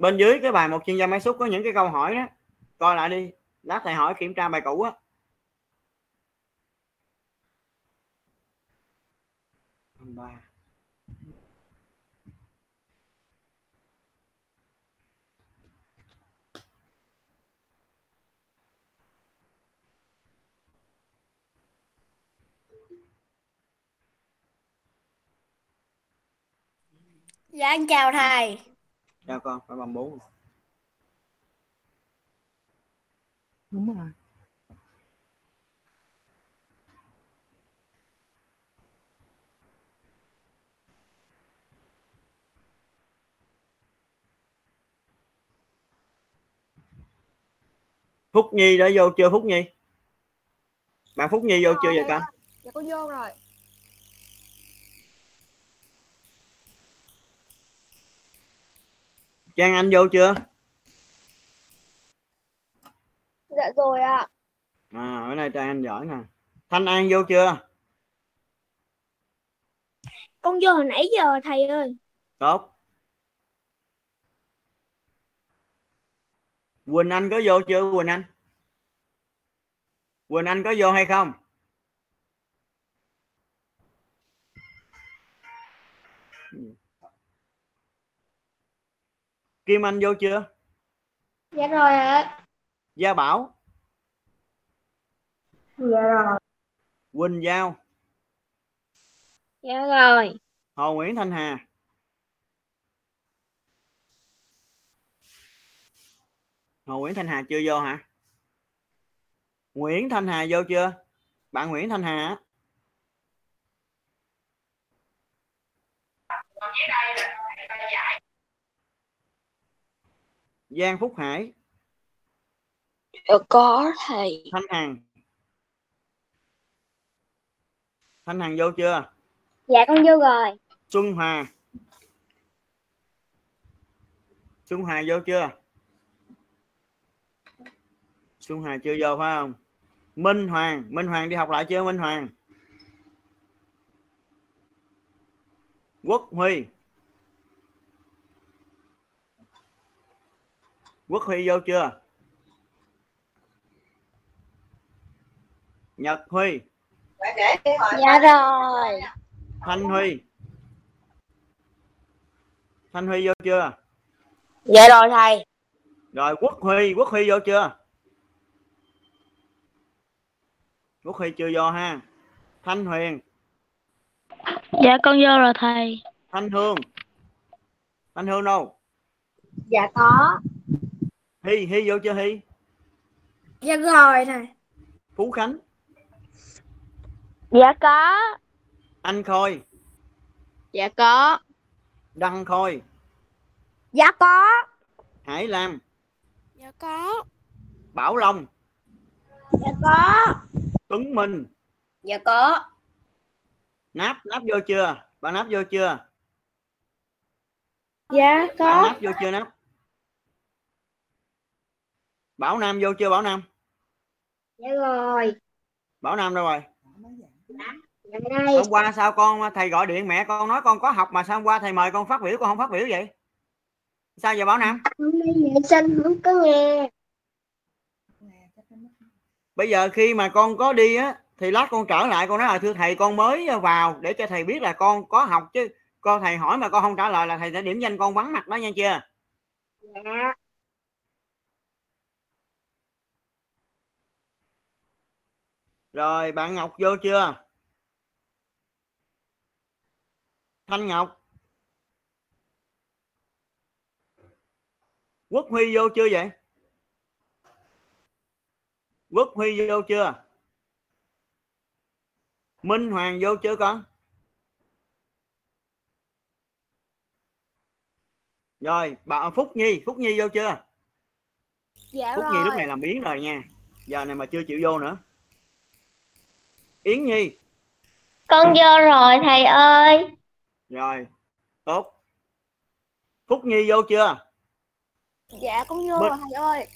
bên dưới cái bài Một chuyên gia máy xúc có những cái câu hỏi đó, coi lại đi, lát thầy hỏi kiểm tra bài cũ á. Dạ anh chào thầy. Chào con, phải bằng 4. Đúng rồi. Phúc Nhi đã vô chưa Phúc Nhi? Bạn Phúc Nhi vô chưa vậy con? Dạ con vô rồi. Trang Anh vô chưa? Dạ rồi ạ. À, bữa nay Trang Anh giỏi nè. Thanh An vô chưa? Con vô hồi nãy giờ thầy ơi. Tốt. Quỳnh Anh có vô chưa Quỳnh Anh? Quỳnh Anh có vô hay không? Kim Anh vô chưa? Dạ rồi ạ. Gia Bảo? Dạ rồi. Quỳnh Giao? Dạ rồi. Hồ Nguyễn Thanh Hà? Hồ Nguyễn Thanh Hà chưa vô hả? Nguyễn Thanh Hà vô chưa? Bạn Nguyễn Thanh Hà? Giang Phúc Hải? Có thầy. Thanh Hằng? Thanh Hằng vô chưa? Dạ con vô rồi. Xuân Hòa? Xuân Hòa vô chưa? Xuân Hòa chưa vô phải không? Minh Hoàng? Minh Hoàng đi học lại chưa Minh Hoàng? Quốc Huy? Quốc Huy vô chưa? Nhật Huy? Dạ rồi. Thanh Huy? Thanh Huy vô chưa? Dạ rồi thầy. Rồi Quốc Huy vô chưa? Quốc Huy chưa vô ha. Thanh Huyền? Dạ con vô rồi thầy. Thanh Hương? Thanh Hương đâu? Dạ có. Hi? Hi vô chưa Hi? Dạ rồi thầy. Phú Khánh? Dạ có. Anh Khôi? Dạ có. Đăng Khôi? Dạ có. Hải Lam? Dạ có. Bảo Long? Dạ có. Tuấn Minh? Dạ có. Náp vô chưa? Bạn Náp vô chưa? Dạ có. Bạn Náp vô chưa Náp? Bảo Nam vô chưa Bảo Nam? Dạ rồi. Bảo Nam đâu rồi? Hôm qua sao con thầy gọi điện mẹ con nói con có học mà sao hôm qua thầy mời con phát biểu con không phát biểu vậy? Sao giờ Bảo Nam? Không có nghe. Bây giờ khi mà con có đi á thì lát con trở lại con nói là thưa thầy con mới vào để cho thầy biết là con có học chứ con thầy hỏi mà con không trả lời là thầy sẽ điểm danh con vắng mặt đó nha chưa? Dạ. Rồi bạn Ngọc vô chưa? Thanh Ngọc? Quốc Huy vô chưa vậy? Quốc Huy vô chưa? Minh Hoàng vô chưa con? Rồi bà Phúc Nhi vô chưa? Dạ Phúc rồi. Nhi lúc này làm biến rồi nha. Giờ này mà chưa chịu vô nữa. Yến Nhi? Con vô rồi thầy ơi. Rồi, tốt. Phúc Nhi vô chưa? Dạ con vô rồi thầy ơi.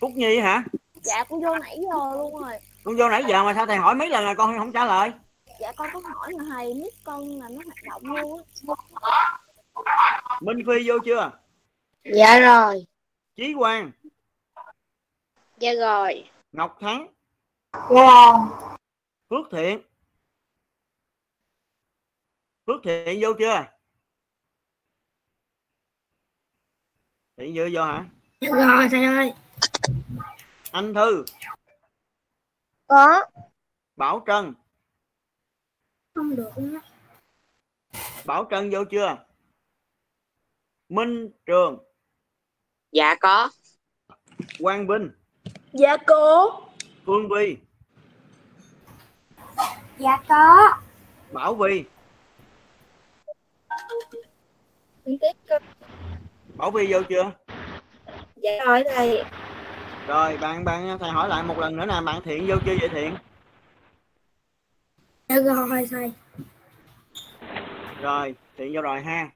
Phúc Nhi hả? Dạ con vô nãy giờ luôn rồi. Con vô nãy giờ mà sao thầy hỏi mấy lần là con không trả lời? Dạ con có hỏi là thầy biết con là nó hoạt động luôn á. Minh Phi vô chưa? Dạ rồi. Chí Quang. Dạ rồi. Ngọc Thắng. Dạ rồi. Phước Thiện. Phước Thiện vô chưa? Thiện vừa vô hả? Dạ rồi thầy ơi. Anh Thư. Có. Bảo Trân. Không được nữa. Bảo Trân vô chưa? Minh Trường. Dạ có. Quang Vinh. Dạ cô. Phương Vy. Dạ có. Bảo Vy. Bảo Vy vô chưa? Dạ rồi thầy. Rồi bạn thầy hỏi lại một lần nữa nè, bạn Thiện vô chưa vậy Thiện? Dạ rồi thầy. Rồi Thiện vô rồi ha.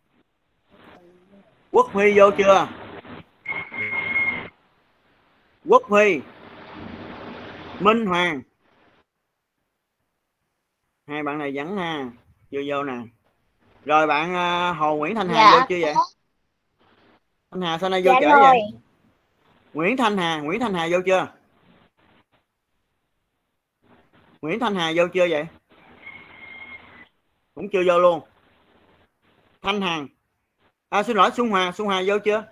Quốc Huy vô chưa? Quốc Huy. Minh Hoàng. Hai bạn này vắng ha, chưa vô nè. Rồi bạn Hồ Nguyễn Thanh Hà vô chưa vậy? Thanh Hà sao nay vô trễ vậy? Nguyễn Thanh Hà vô chưa? Nguyễn Thanh Hà vô chưa vậy? Cũng chưa vô luôn. Thanh Hằng. À xin lỗi, Xuân Hòa vô chưa?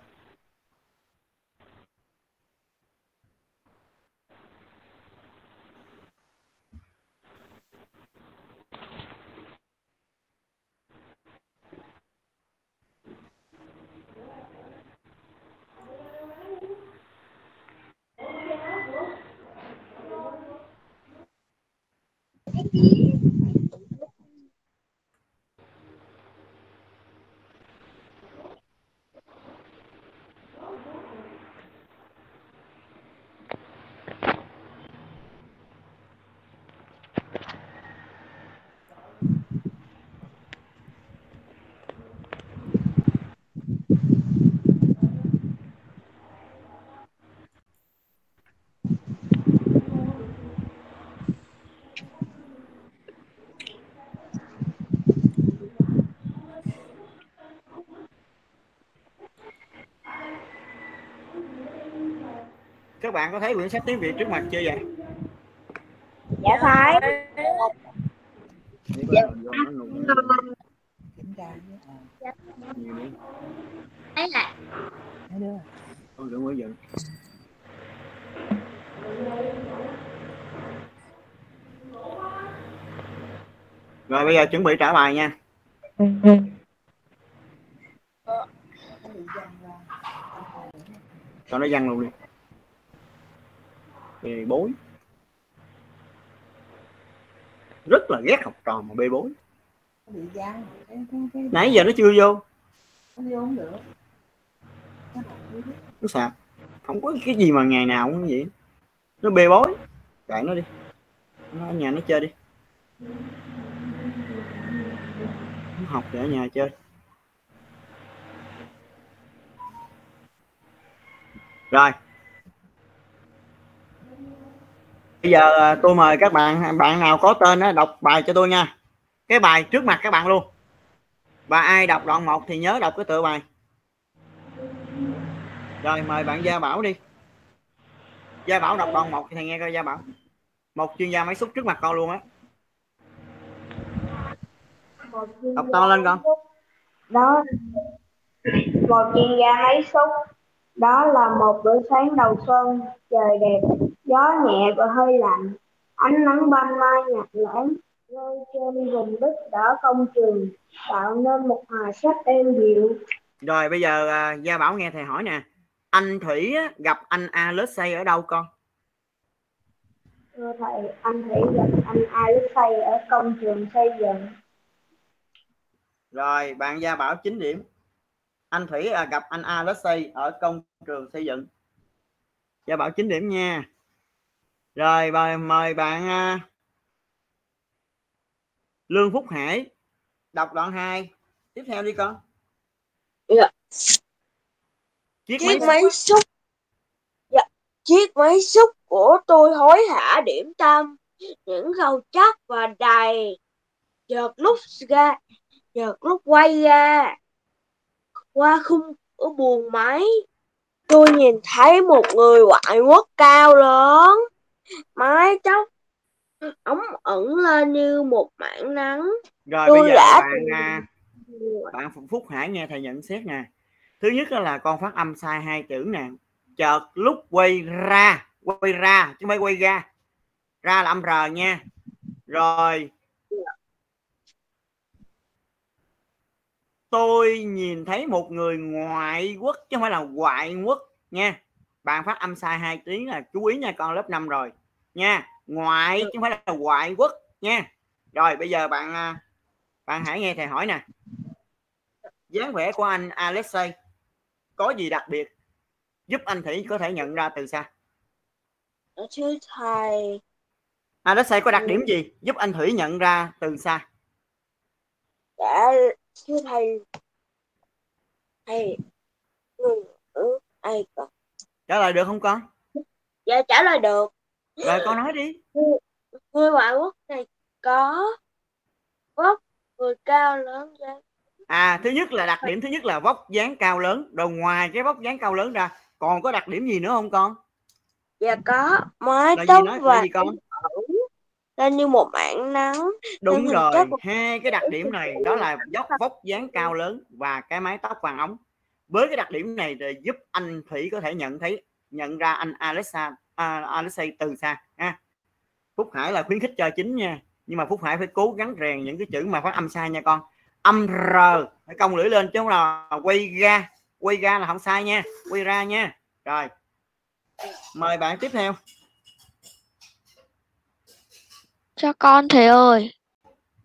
Các bạn có thấy quyển sách tiếng Việt trước mặt chưa vậy? Dạ phải. Dạ. Thấy lại. Con đừng có giận. Rồi bây giờ chuẩn bị trả bài nha. Tao nói văng luôn đi. B4. Rất là ghét học trò mà B4. Nãy giờ nó chưa vô. Nó sạc. Không có cái gì mà ngày nào cũng vậy. Nó B4. Bạn nó đi. Nó ở nhà nó chơi đi. Nó học để ở nhà chơi. Rồi. Bây giờ tôi mời các bạn nào có tên đó, đọc bài cho tôi nha. Cái bài trước mặt các bạn luôn. Và ai đọc đoạn 1 thì nhớ đọc cái tựa bài. Rồi mời bạn Gia Bảo đi. Gia Bảo đọc đoạn 1 thì thầy nghe coi Gia Bảo. Một chuyên gia máy xúc trước mặt con luôn á. Đọc to lên con. Đó. Một chuyên gia máy xúc. Đó là một buổi sáng đầu xuân, trời đẹp, gió nhẹ và hơi lạnh. Ánh nắng ban mai nhạt lãng rơi trên vùng đất đỏ công trường, tạo nên một hòa sách êm dịu. Rồi bây giờ Gia Bảo nghe thầy hỏi nè. Anh Thủy gặp anh Alexei ở đâu con? Thưa thầy, anh Thủy gặp anh Alexei ở công trường xây dựng. Rồi bạn Gia Bảo 9 điểm. Anh Thủy gặp anh Alexei ở công trường xây dựng. Gia Bảo 9 điểm nha. Rồi mời bạn Lương Phúc Hải đọc đoạn 2 tiếp theo đi con. Dạ. Chiếc máy xúc. Dạ. Chiếc máy xúc của tôi hối hả điểm tâm, những gầu chắc và đầy. Chợt lúc quay ra qua khung ở buồng máy. Tôi nhìn thấy một người ngoại quốc cao lớn, mái tóc ống ẩn lên như một mảng nắng. Rồi tôi bây giờ bạn Phúc Hải nghe thầy nhận xét nè. Thứ nhất là con phát âm sai hai chữ nè. Chợt lúc quay ra chứ không phải quay ra. Ra là âm R nha. Rồi tôi nhìn thấy một người ngoại quốc chứ không phải là ngoại quốc nha. Bạn phát âm sai hai tiếng là chú ý nha con, lớp 5 rồi nha. Ngoại chứ không phải là ngoại quốc nha. Rồi bây giờ bạn hãy nghe thầy hỏi nè. Dáng vẻ của anh Alexei có gì đặc biệt giúp anh Thủy có thể nhận ra từ xa? Thưa thầy, Alexei có đặc điểm gì giúp anh Thủy nhận ra từ xa? Đã thưa thầy, ai con trả lời được không con? Dạ trả lời được. Rồi con nói đi. Người ngoại quốc này có vóc người cao lớn dáng. Thứ nhất là đặc điểm thứ nhất là vóc dáng cao lớn. Rồi ngoài cái vóc dáng cao lớn ra còn có đặc điểm gì nữa không con? Dạ có, mái tóc và lên như một mảng nắng. Đúng rồi, hai cái đặc điểm này đó là vóc dáng cao lớn và cái mái tóc vàng ống. Với cái đặc điểm này để giúp anh Thủy có thể nhận ra anh Alexei từ xa ha. Phúc Hải là khuyến khích cho chính nha, nhưng mà Phúc Hải phải cố gắng rèn những cái chữ mà phát âm sai nha con. Âm R phải cong lưỡi lên chứ không là quay ra là không sai nha, quay ra nha. Rồi mời bạn tiếp theo. Cho con thầy ơi.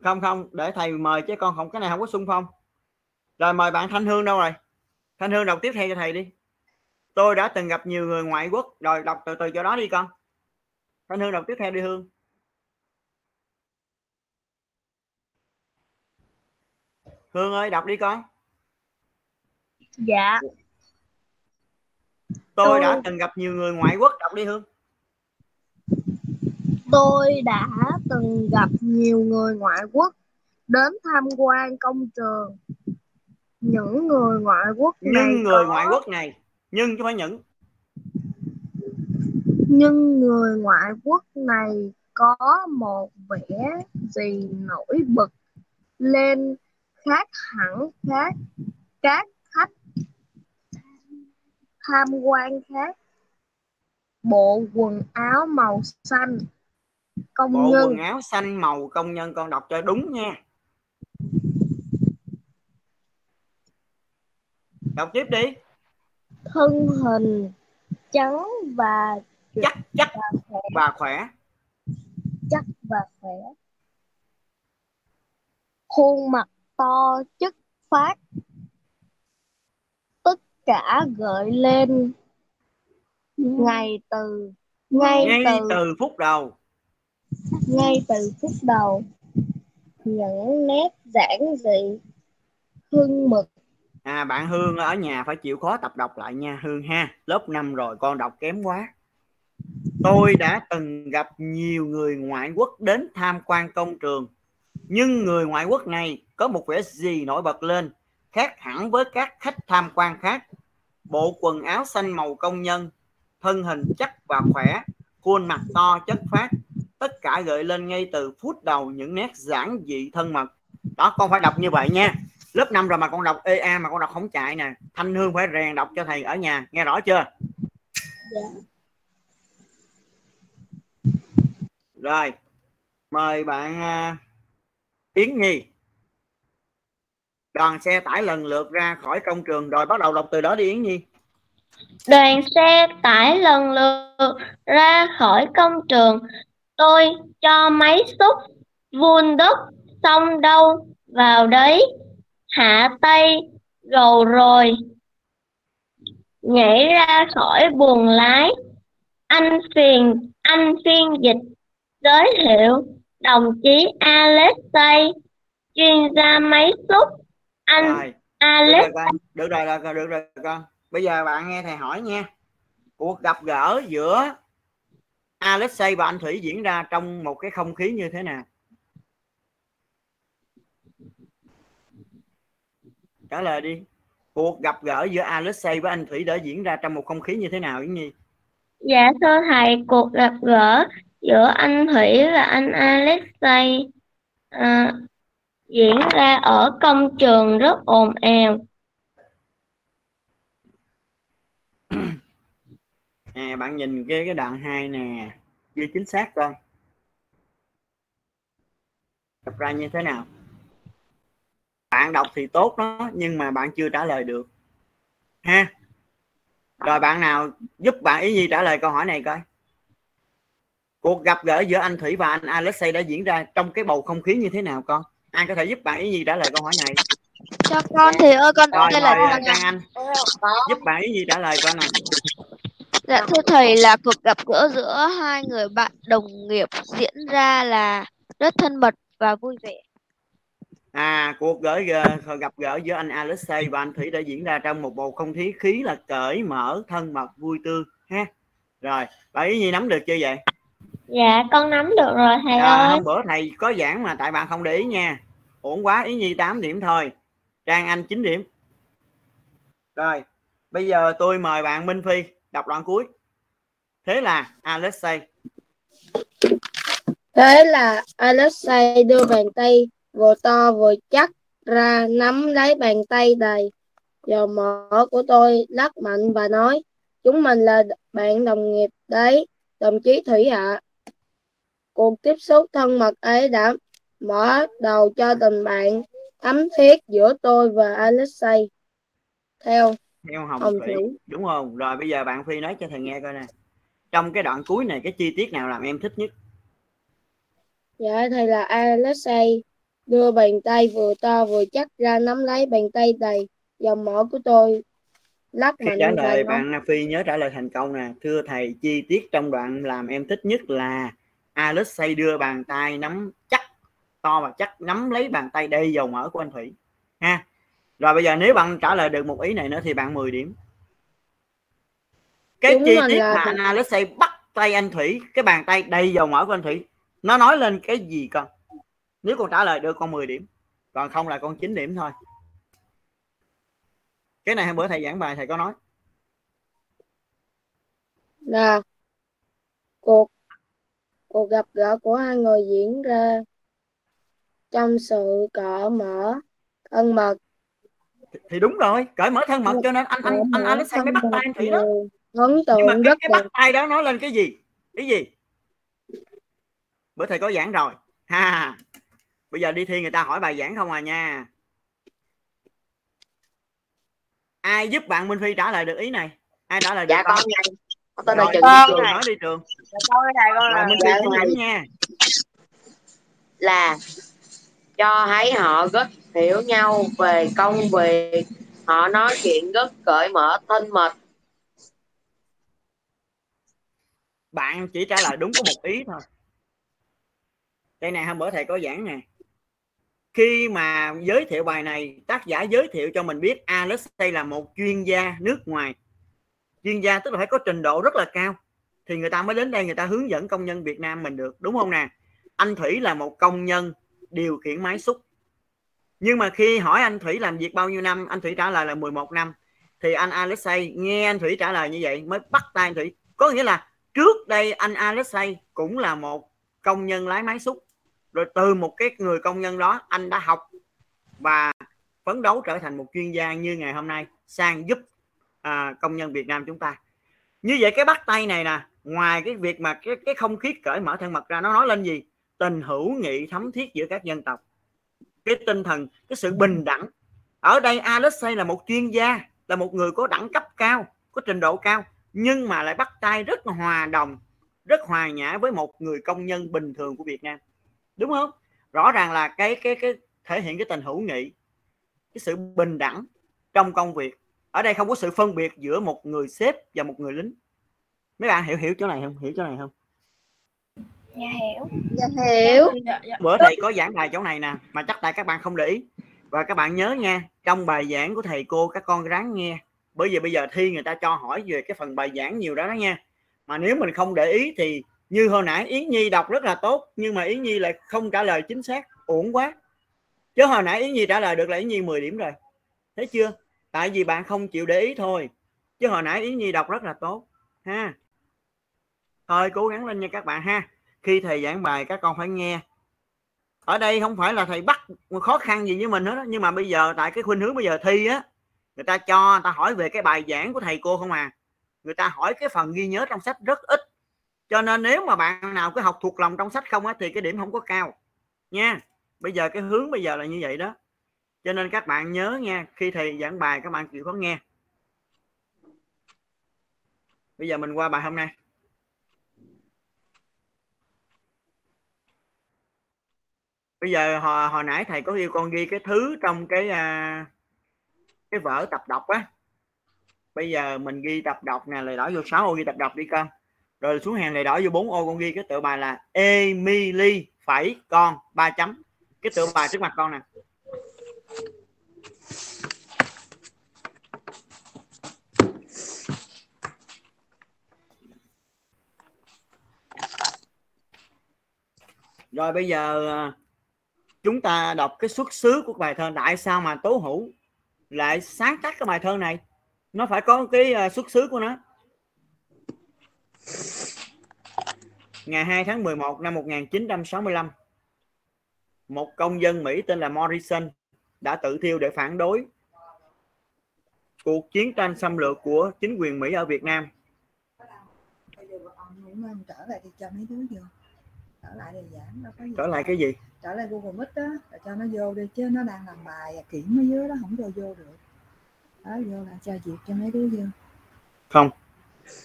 Không để thầy mời chứ con không, cái này không có xung phong. Rồi mời bạn Thanh Hương. Đâu rồi Thanh Hương, đọc tiếp theo cho thầy đi. Tôi đã từng gặp nhiều người ngoại quốc. Rồi đọc từ từ cho đó đi con. Thanh Hương đọc tiếp theo đi Hương. Hương ơi đọc đi con. Dạ. Tôi đã từng gặp nhiều người ngoại quốc. Đọc đi Hương. Tôi đã từng gặp nhiều người ngoại quốc đến tham quan công trường. Nhưng người ngoại quốc này có một vẻ gì nổi bật lên khác hẳn các khách tham quan khác. Bộ quần áo màu xanh công nhân. Bộ quần áo xanh màu công nhân, con đọc cho đúng nha. Đọc tiếp đi. Thân hình trắng và chắc và khỏe. Khuôn mặt to chất phác. Tất cả gợi lên ngay từ phút đầu những nét giản dị hương mực. Bạn Hương ở nhà phải chịu khó tập đọc lại nha Hương ha, lớp 5 rồi con đọc kém quá. Tôi đã từng gặp nhiều người ngoại quốc đến tham quan công trường, nhưng người ngoại quốc này có một vẻ gì nổi bật lên khác hẳn với các khách tham quan khác. Bộ quần áo xanh màu công nhân, thân hình chắc và khỏe, khuôn mặt to chất phác, tất cả gợi lên ngay từ phút đầu những nét giản dị thân mật. Đó con phải đọc như vậy nha. Lớp 5 rồi mà con đọc EA mà con đọc không chạy nè. Thanh Hương phải rèn đọc cho thầy ở nhà, nghe rõ chưa? Rồi mời bạn Yến Nhi. Đoàn xe tải lần lượt ra khỏi công trường. Rồi bắt đầu đọc từ đó đi Yến Nhi. Đoàn xe tải lần lượt ra khỏi công trường. Tôi cho máy xúc vun đất, xong đâu vào đấy, hạ tay gầu rồi nhảy ra khỏi buồng lái. Anh phiên dịch giới thiệu đồng chí Alexei, chuyên gia máy xúc. Được rồi con. Bây giờ bạn nghe thầy hỏi nha. Cuộc gặp gỡ giữa Alexei và anh Thủy diễn ra trong một cái không khí như thế nào? Trả lời đi. cuộc gặp gỡ giữa Alexei với anh Thủy đã diễn ra trong một không khí như thế nào Yến Nhi? Dạ thưa thầy, cuộc gặp gỡ giữa anh Thủy và anh Alexei diễn ra ở công trường rất ồn ào. À, bạn nhìn cái đoạn 2 nè, ghi chính xác coi. Đọc ra như thế nào? Bạn đọc thì tốt đó, nhưng mà bạn chưa trả lời được. Ha? Rồi bạn nào giúp bạn Ý Nhi trả lời câu hỏi này coi. Cuộc gặp gỡ giữa anh Thủy và anh Alexei đã diễn ra trong cái bầu không khí như thế nào con? Ai có thể giúp bạn Ý Nhi trả lời câu hỏi này? Cho con thì ơi con trả lời là... anh. Giúp bạn Ý Nhi trả lời con nào. Dạ thưa thầy, là cuộc gặp gỡ giữa hai người bạn đồng nghiệp diễn ra là rất thân mật và vui vẻ. À, cuộc gặp gỡ giữa anh Alexei và anh Thủy đã diễn ra trong một bầu không khí là cởi mở, thân mật, vui tươi ha. Rồi, bà Ý Nhi nắm được chưa vậy? Dạ, con nắm được rồi thầy ơi. Hôm bữa thầy có giảng mà tại bạn không để ý nha. Ổn quá, Ý Nhi 8 điểm thôi. Trang Anh 9 điểm. Rồi, bây giờ tôi mời bạn Minh Phi đọc đoạn cuối. Thế là Alexei đưa bàn tay vừa to vừa chắc ra nắm lấy bàn tay đầy dầu mỡ của tôi, lắc mạnh và nói: chúng mình là bạn đồng nghiệp đấy, đồng chí Thủy ạ. Cuộc tiếp xúc thân mật ấy đã mở đầu cho tình bạn thắm thiết giữa tôi và Alexei theo Hồng Thủy, đúng không? Rồi bây giờ bạn Phi nói cho thầy nghe coi nè, trong cái đoạn cuối này cái chi tiết nào làm em thích nhất? Dạ thầy, là Alexei đưa bàn tay vừa to vừa chắc ra nắm lấy bàn tay đầy dòng mỡ của tôi, lắc mạnh. Trả lời bạn Na Phi nhớ trả lời thành công nè. Thưa thầy, chi tiết trong đoạn làm em thích nhất là Alexei đưa bàn tay nắm chắc to và chắc nắm lấy bàn tay đầy dầu mỡ của anh Thủy ha. Rồi bây giờ nếu bạn trả lời được một ý này nữa thì bạn 10 điểm. Cái đúng chi tiết là... mà Alexei bắt tay anh Thủy, cái bàn tay đầy dầu mỡ của anh Thủy, nó nói lên cái gì con? Nếu con trả lời được con 10 điểm, còn không là con 9 điểm thôi. Cái này hôm bữa thầy giảng bài thầy có nói là cuộc gặp gỡ của hai người diễn ra trong sự cởi mở thân mật. Thì đúng rồi, cởi mở thân mật cho nên anh Alexei mới bắt tay anh Thủy đó. Nhưng mà cái bắt tay đó nói lên cái gì? Cái gì? Bữa thầy có giảng rồi. Ha. Bây giờ đi thi người ta hỏi bài giảng không à nha. Ai giúp bạn Minh Phi trả lời được ý này? Ai trả lời được? Dạ con nha. Tôi nói đi trường. Là cho thấy họ rất hiểu nhau về công việc, họ nói chuyện rất cởi mở thân mật. Bạn chỉ trả lời đúng có một ý thôi. Đây này, hôm bữa thầy có giảng nè, khi mà giới thiệu bài này tác giả giới thiệu cho mình biết Alexei là một chuyên gia nước ngoài. Chuyên gia tức là phải có trình độ rất là cao thì người ta mới đến đây người ta hướng dẫn công nhân Việt Nam mình được, đúng không nè? Anh Thủy là một công nhân điều khiển máy xúc. Nhưng mà khi hỏi anh Thủy làm việc bao nhiêu năm, anh Thủy trả lời là 11 năm. Thì anh Alexei nghe anh Thủy trả lời như vậy mới bắt tay anh Thủy. Có nghĩa là trước đây anh Alexei cũng là một công nhân lái máy xúc. Rồi từ một cái người công nhân đó anh đã học và phấn đấu trở thành một chuyên gia như ngày hôm nay sang giúp công nhân Việt Nam chúng ta. Như vậy cái bắt tay này nè, ngoài cái việc mà cái không khí cởi mở thân mật ra, nó nói lên gì? Tình hữu nghị thấm thiết giữa các dân tộc, cái tinh thần, cái sự bình đẳng. Ở đây Alexei là một chuyên gia, là một người có đẳng cấp cao, có trình độ cao, nhưng mà lại bắt tay rất hòa đồng, rất hòa nhã với một người công nhân bình thường của Việt Nam, đúng không? Rõ ràng là cái thể hiện cái tình hữu nghị, cái sự bình đẳng trong công việc. Ở đây không có sự phân biệt giữa một người sếp và một người lính. Mấy bạn hiểu chỗ này không? Dạ hiểu. Dạ. Bữa thầy có giảng bài chỗ này nè, mà chắc tại các bạn không để ý. Và các bạn nhớ nha, trong bài giảng của thầy cô các con ráng nghe. Bởi vì bây giờ thi người ta cho hỏi về cái phần bài giảng nhiều đó nha. Mà nếu mình không để ý thì như hồi nãy Yến Nhi đọc rất là tốt, nhưng mà Yến Nhi lại không trả lời chính xác, uổng quá. Chứ hồi nãy Yến Nhi trả lời được là Yến Nhi 10 điểm rồi. Thấy chưa? tại vì bạn không chịu để ý thôi. Chứ hồi nãy Yến Nhi đọc rất là tốt ha. Thôi cố gắng lên nha các bạn ha. Khi thầy giảng bài các con phải nghe. Ở đây không phải là thầy bắt khó khăn gì với mình hết đó. Nhưng mà bây giờ tại cái khuynh hướng bây giờ thi á, người ta cho người ta hỏi về cái bài giảng của thầy cô không à. Người ta hỏi cái phần ghi nhớ trong sách rất ít. Cho nên nếu mà bạn nào cứ học thuộc lòng trong sách không á, thì cái điểm không có cao nha. Bây giờ cái hướng bây giờ là như vậy đó. Cho nên các bạn nhớ nha, khi thầy giảng bài các bạn chịu khó nghe. Bây giờ mình qua bài hôm nay. Bây giờ hồi nãy thầy có yêu con ghi cái thứ trong cái vở tập đọc á. Bây giờ mình ghi tập đọc nè, lời đỏ vô 6 ô, ghi tập đọc đi con. Rồi xuống hàng lời đỏ vô 4 ô, con ghi cái tựa bài là Emily phẩy con 3 chấm. Cái tựa bài trước mặt con nè. Rồi bây giờ chúng ta đọc cái xuất xứ của bài thơ. Tại sao mà Tố Hữu lại sáng tác cái bài thơ này? Nó phải có cái xuất xứ của nó. Ngày 2 tháng 11 năm 1965, một công dân Mỹ tên là Morrison đã tự thiêu để phản đối cuộc chiến tranh xâm lược của chính quyền Mỹ ở Việt Nam. Trở lại cái gì? Trở lại Google Meet đó, cho nó vô đi, chứ nó đang làm bài kiểm ở dưới đó không cho vô được. Đó, vô là cho dịp cho mấy đứa vô. Không,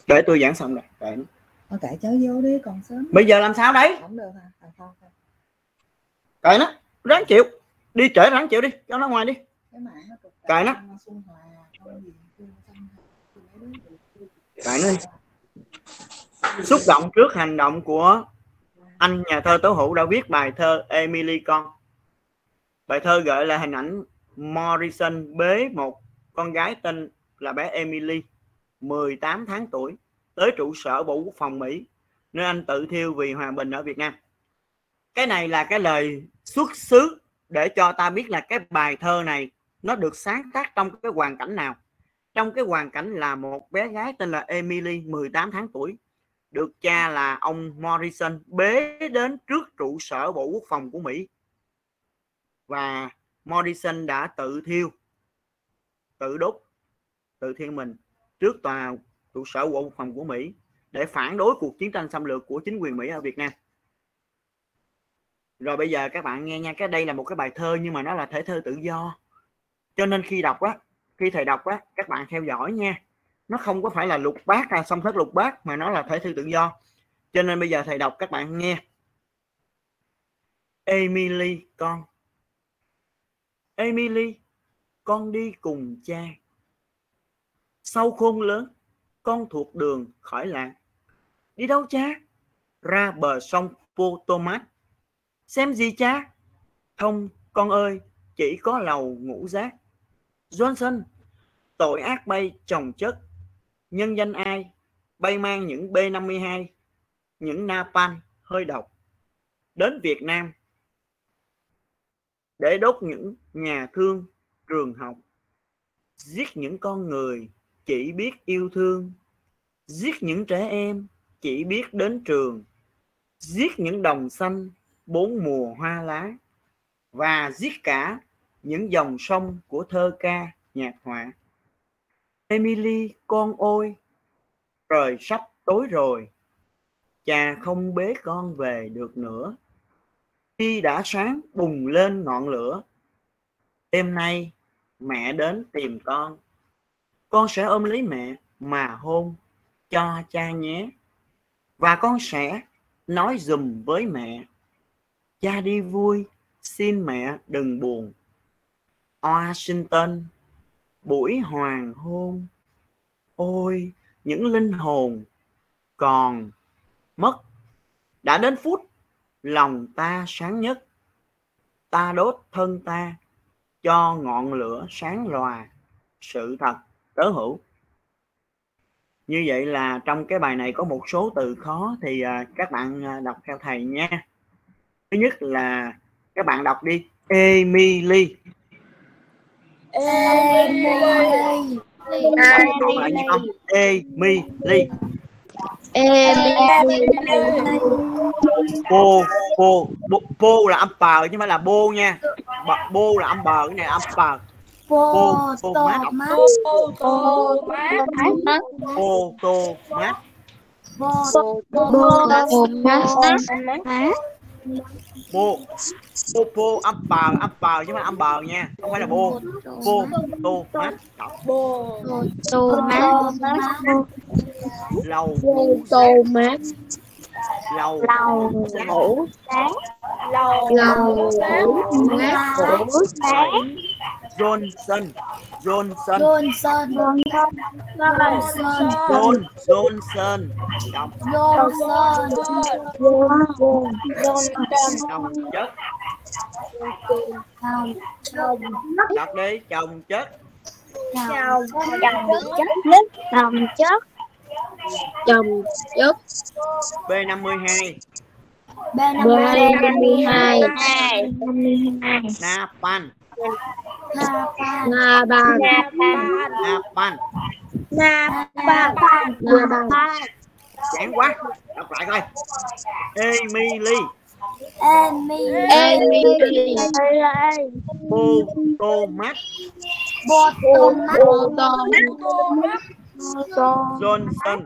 để tôi giảng xong rồi. Tại cháu vô đi còn sớm. Bây giờ làm sao đấy? Không được hả? Không. Cậy nó, ráng chịu. Đi trễ ráng chịu đi, cho nó ngoài đi. Cậy nó. Cậy nó đi. Xúc động trước hành động của anh nhà thơ Tố Hữu đã viết bài thơ Emily con. Bài thơ gợi là hình ảnh Morrison bế một con gái tên là bé Emily 18 tháng tuổi tới trụ sở Bộ Quốc phòng Mỹ, nơi anh tự thiêu vì hòa bình ở Việt Nam. Cái này là cái lời xuất xứ để cho ta biết là cái bài thơ này nó được sáng tác trong cái hoàn cảnh nào. Trong cái hoàn cảnh là một bé gái tên là Emily 18 tháng tuổi được cha là ông Morrison bế đến trước trụ sở Bộ Quốc phòng của Mỹ, và Morrison đã tự thiêu mình trước tòa trụ sở Bộ Quốc phòng của Mỹ để phản đối cuộc chiến tranh xâm lược của chính quyền Mỹ ở Việt Nam. Rồi bây giờ các bạn nghe nha, cái đây là một cái bài thơ nhưng mà nó là thể thơ tự do, cho nên khi đọc á, khi thầy đọc á, các bạn theo dõi nha. Nó không có phải là lục bát hay song thất lục bát, mà nó là thể thơ tự do. Cho nên bây giờ thầy đọc các bạn nghe. Emily con. Emily, con đi cùng cha. Sau khôn lớn, con thuộc đường khỏi làng. Đi đâu cha? Ra bờ sông Potomac. Xem gì cha? Không, con ơi, chỉ có lầu ngũ giác. Johnson, tội ác bay chồng chất. Nhân danh ai? Bay mang những B-52, những napalm hơi độc đến Việt Nam để đốt những nhà thương, trường học, giết những con người chỉ biết yêu thương, giết những trẻ em chỉ biết đến trường, giết những đồng xanh bốn mùa hoa lá, và giết cả những dòng sông của thơ ca, nhạc họa. Emily con ôi, trời sắp tối rồi, cha không bế con về được nữa. Khi đã sáng bùng lên ngọn lửa, đêm nay mẹ đến tìm con sẽ ôm lấy mẹ mà hôn cho cha nhé. Và con sẽ nói dùm với mẹ, cha đi vui, xin mẹ đừng buồn. Washington, buổi hoàng hôn. Ôi, những linh hồn còn mất. Đã đến phút lòng ta sáng nhất. Ta đốt thân ta cho ngọn lửa sáng lòa sự thật. Tố Hữu. Như vậy là trong cái bài này có một số từ khó, thì các bạn đọc theo thầy nha. Thứ nhất là các bạn đọc đi Emily. Bô là âm bờ chứ không phải là bô nha. Bô là âm bờ, cái này âm bờ. Potomac. Potomac. Bô bô âm bờ chứ mà âm bờ nha, không phải là bô. Bô tô mát bô tô mát lầu tô mát lầu lầu lầu mát Johnson Johnson Johnson Johnson Johnson đọc đi chồng chất chồng chất chồng chất B-52 B-52 napalm napalm napalm napalm chán quá đọc lại coi Emily Emily Potomac Potomac Johnson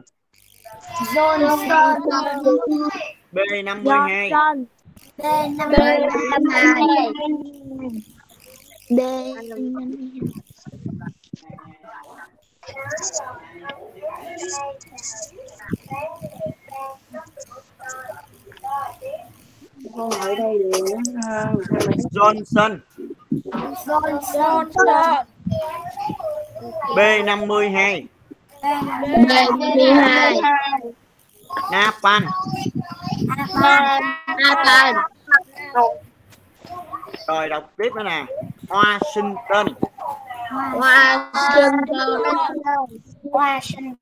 Johnson B-52 B-52 B hỏi đây nữa. Johnson Johnson B-52 B-52 napalm napalm rồi đọc tiếp nữa nè Washington Washington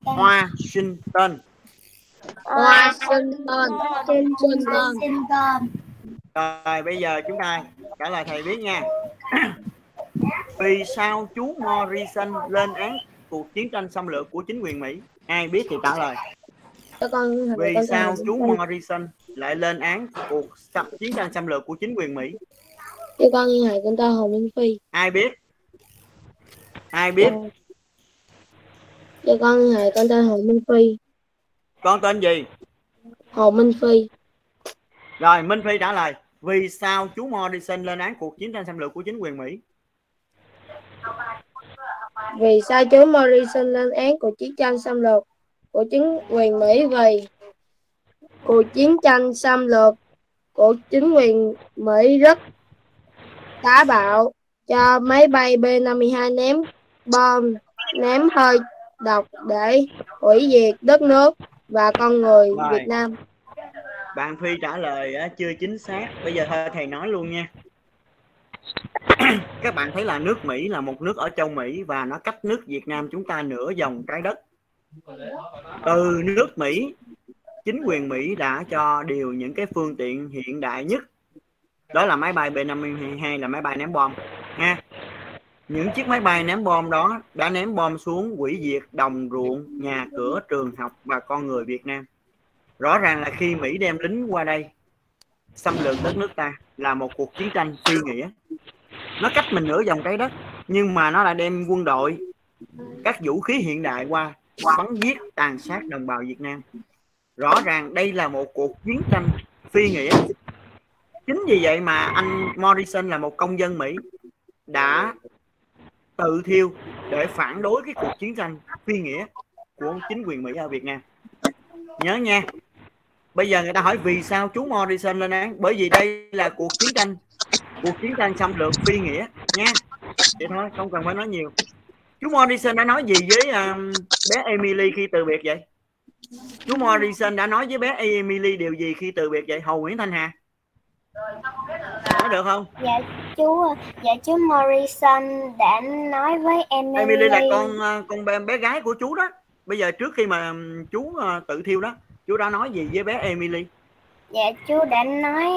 Washington Washington rồi bây giờ chúng ta trả lời thầy biết nha. Vì sao chú Morrison lên án cuộc chiến tranh xâm lược của chính quyền Mỹ? Ai biết thì trả lời. Vì sao chú Morrison lại lên án cuộc chiến tranh xâm lược của chính quyền Mỹ? Cái con như này con ta Hồ Minh Phi. Ai biết? Ai biết? Cái con như này con ta Hồ Minh Phi. Con tên gì? Hồ Minh Phi. Rồi Minh Phi trả lời. Vì sao chú Morrison lên án cuộc chiến tranh xâm lược của chính quyền Mỹ? Vì sao chú Morrison lên án cuộc chiến tranh xâm lược của chính quyền Mỹ? Vì cuộc chiến tranh xâm lược của chính quyền Mỹ rất táo bạo, cho máy bay B-52 ném bom, ném hơi độc để hủy diệt đất nước và con người rồi. Việt Nam. Bạn Phi trả lời chưa chính xác. Bây giờ thôi thầy nói luôn nha. Các bạn thấy là nước Mỹ là một nước ở châu Mỹ và nó cách nước Việt Nam chúng ta nửa vòng trái đất. Từ nước Mỹ, chính quyền Mỹ đã cho điều những cái phương tiện hiện đại nhất. Đó là máy bay B-52 là máy bay ném bom ha. Những chiếc máy bay ném bom đó đã ném bom xuống hủy diệt đồng ruộng, nhà cửa, trường học và con người Việt Nam. Rõ ràng là khi Mỹ đem lính qua đây xâm lược đất nước ta là một cuộc chiến tranh phi nghĩa. Nó cách mình nửa vòng trái đất nhưng mà nó lại đem quân đội, các vũ khí hiện đại qua bắn giết tàn sát đồng bào Việt Nam. Rõ ràng đây là một cuộc chiến tranh phi nghĩa. Chính vì vậy mà anh Morrison là một công dân Mỹ đã tự thiêu để phản đối cái cuộc chiến tranh phi nghĩa của chính quyền Mỹ ở Việt Nam. Nhớ nha. Bây giờ người ta hỏi vì sao chú Morrison lên án? Bởi vì đây là cuộc chiến tranh xâm lược phi nghĩa nha. Vậy thôi, không cần phải nói nhiều. Chú Morrison đã nói gì với bé Emily khi từ biệt vậy? Chú Morrison đã nói với bé Emily điều gì khi từ biệt vậy? Hồ Nguyễn Thanh Hà. Nói được không? Dạ chú Morrison đã nói với Emily. Emily là con bé gái của chú đó. Bây giờ trước khi mà chú tự thiêu đó, chú đã nói gì với bé Emily? Dạ chú đã nói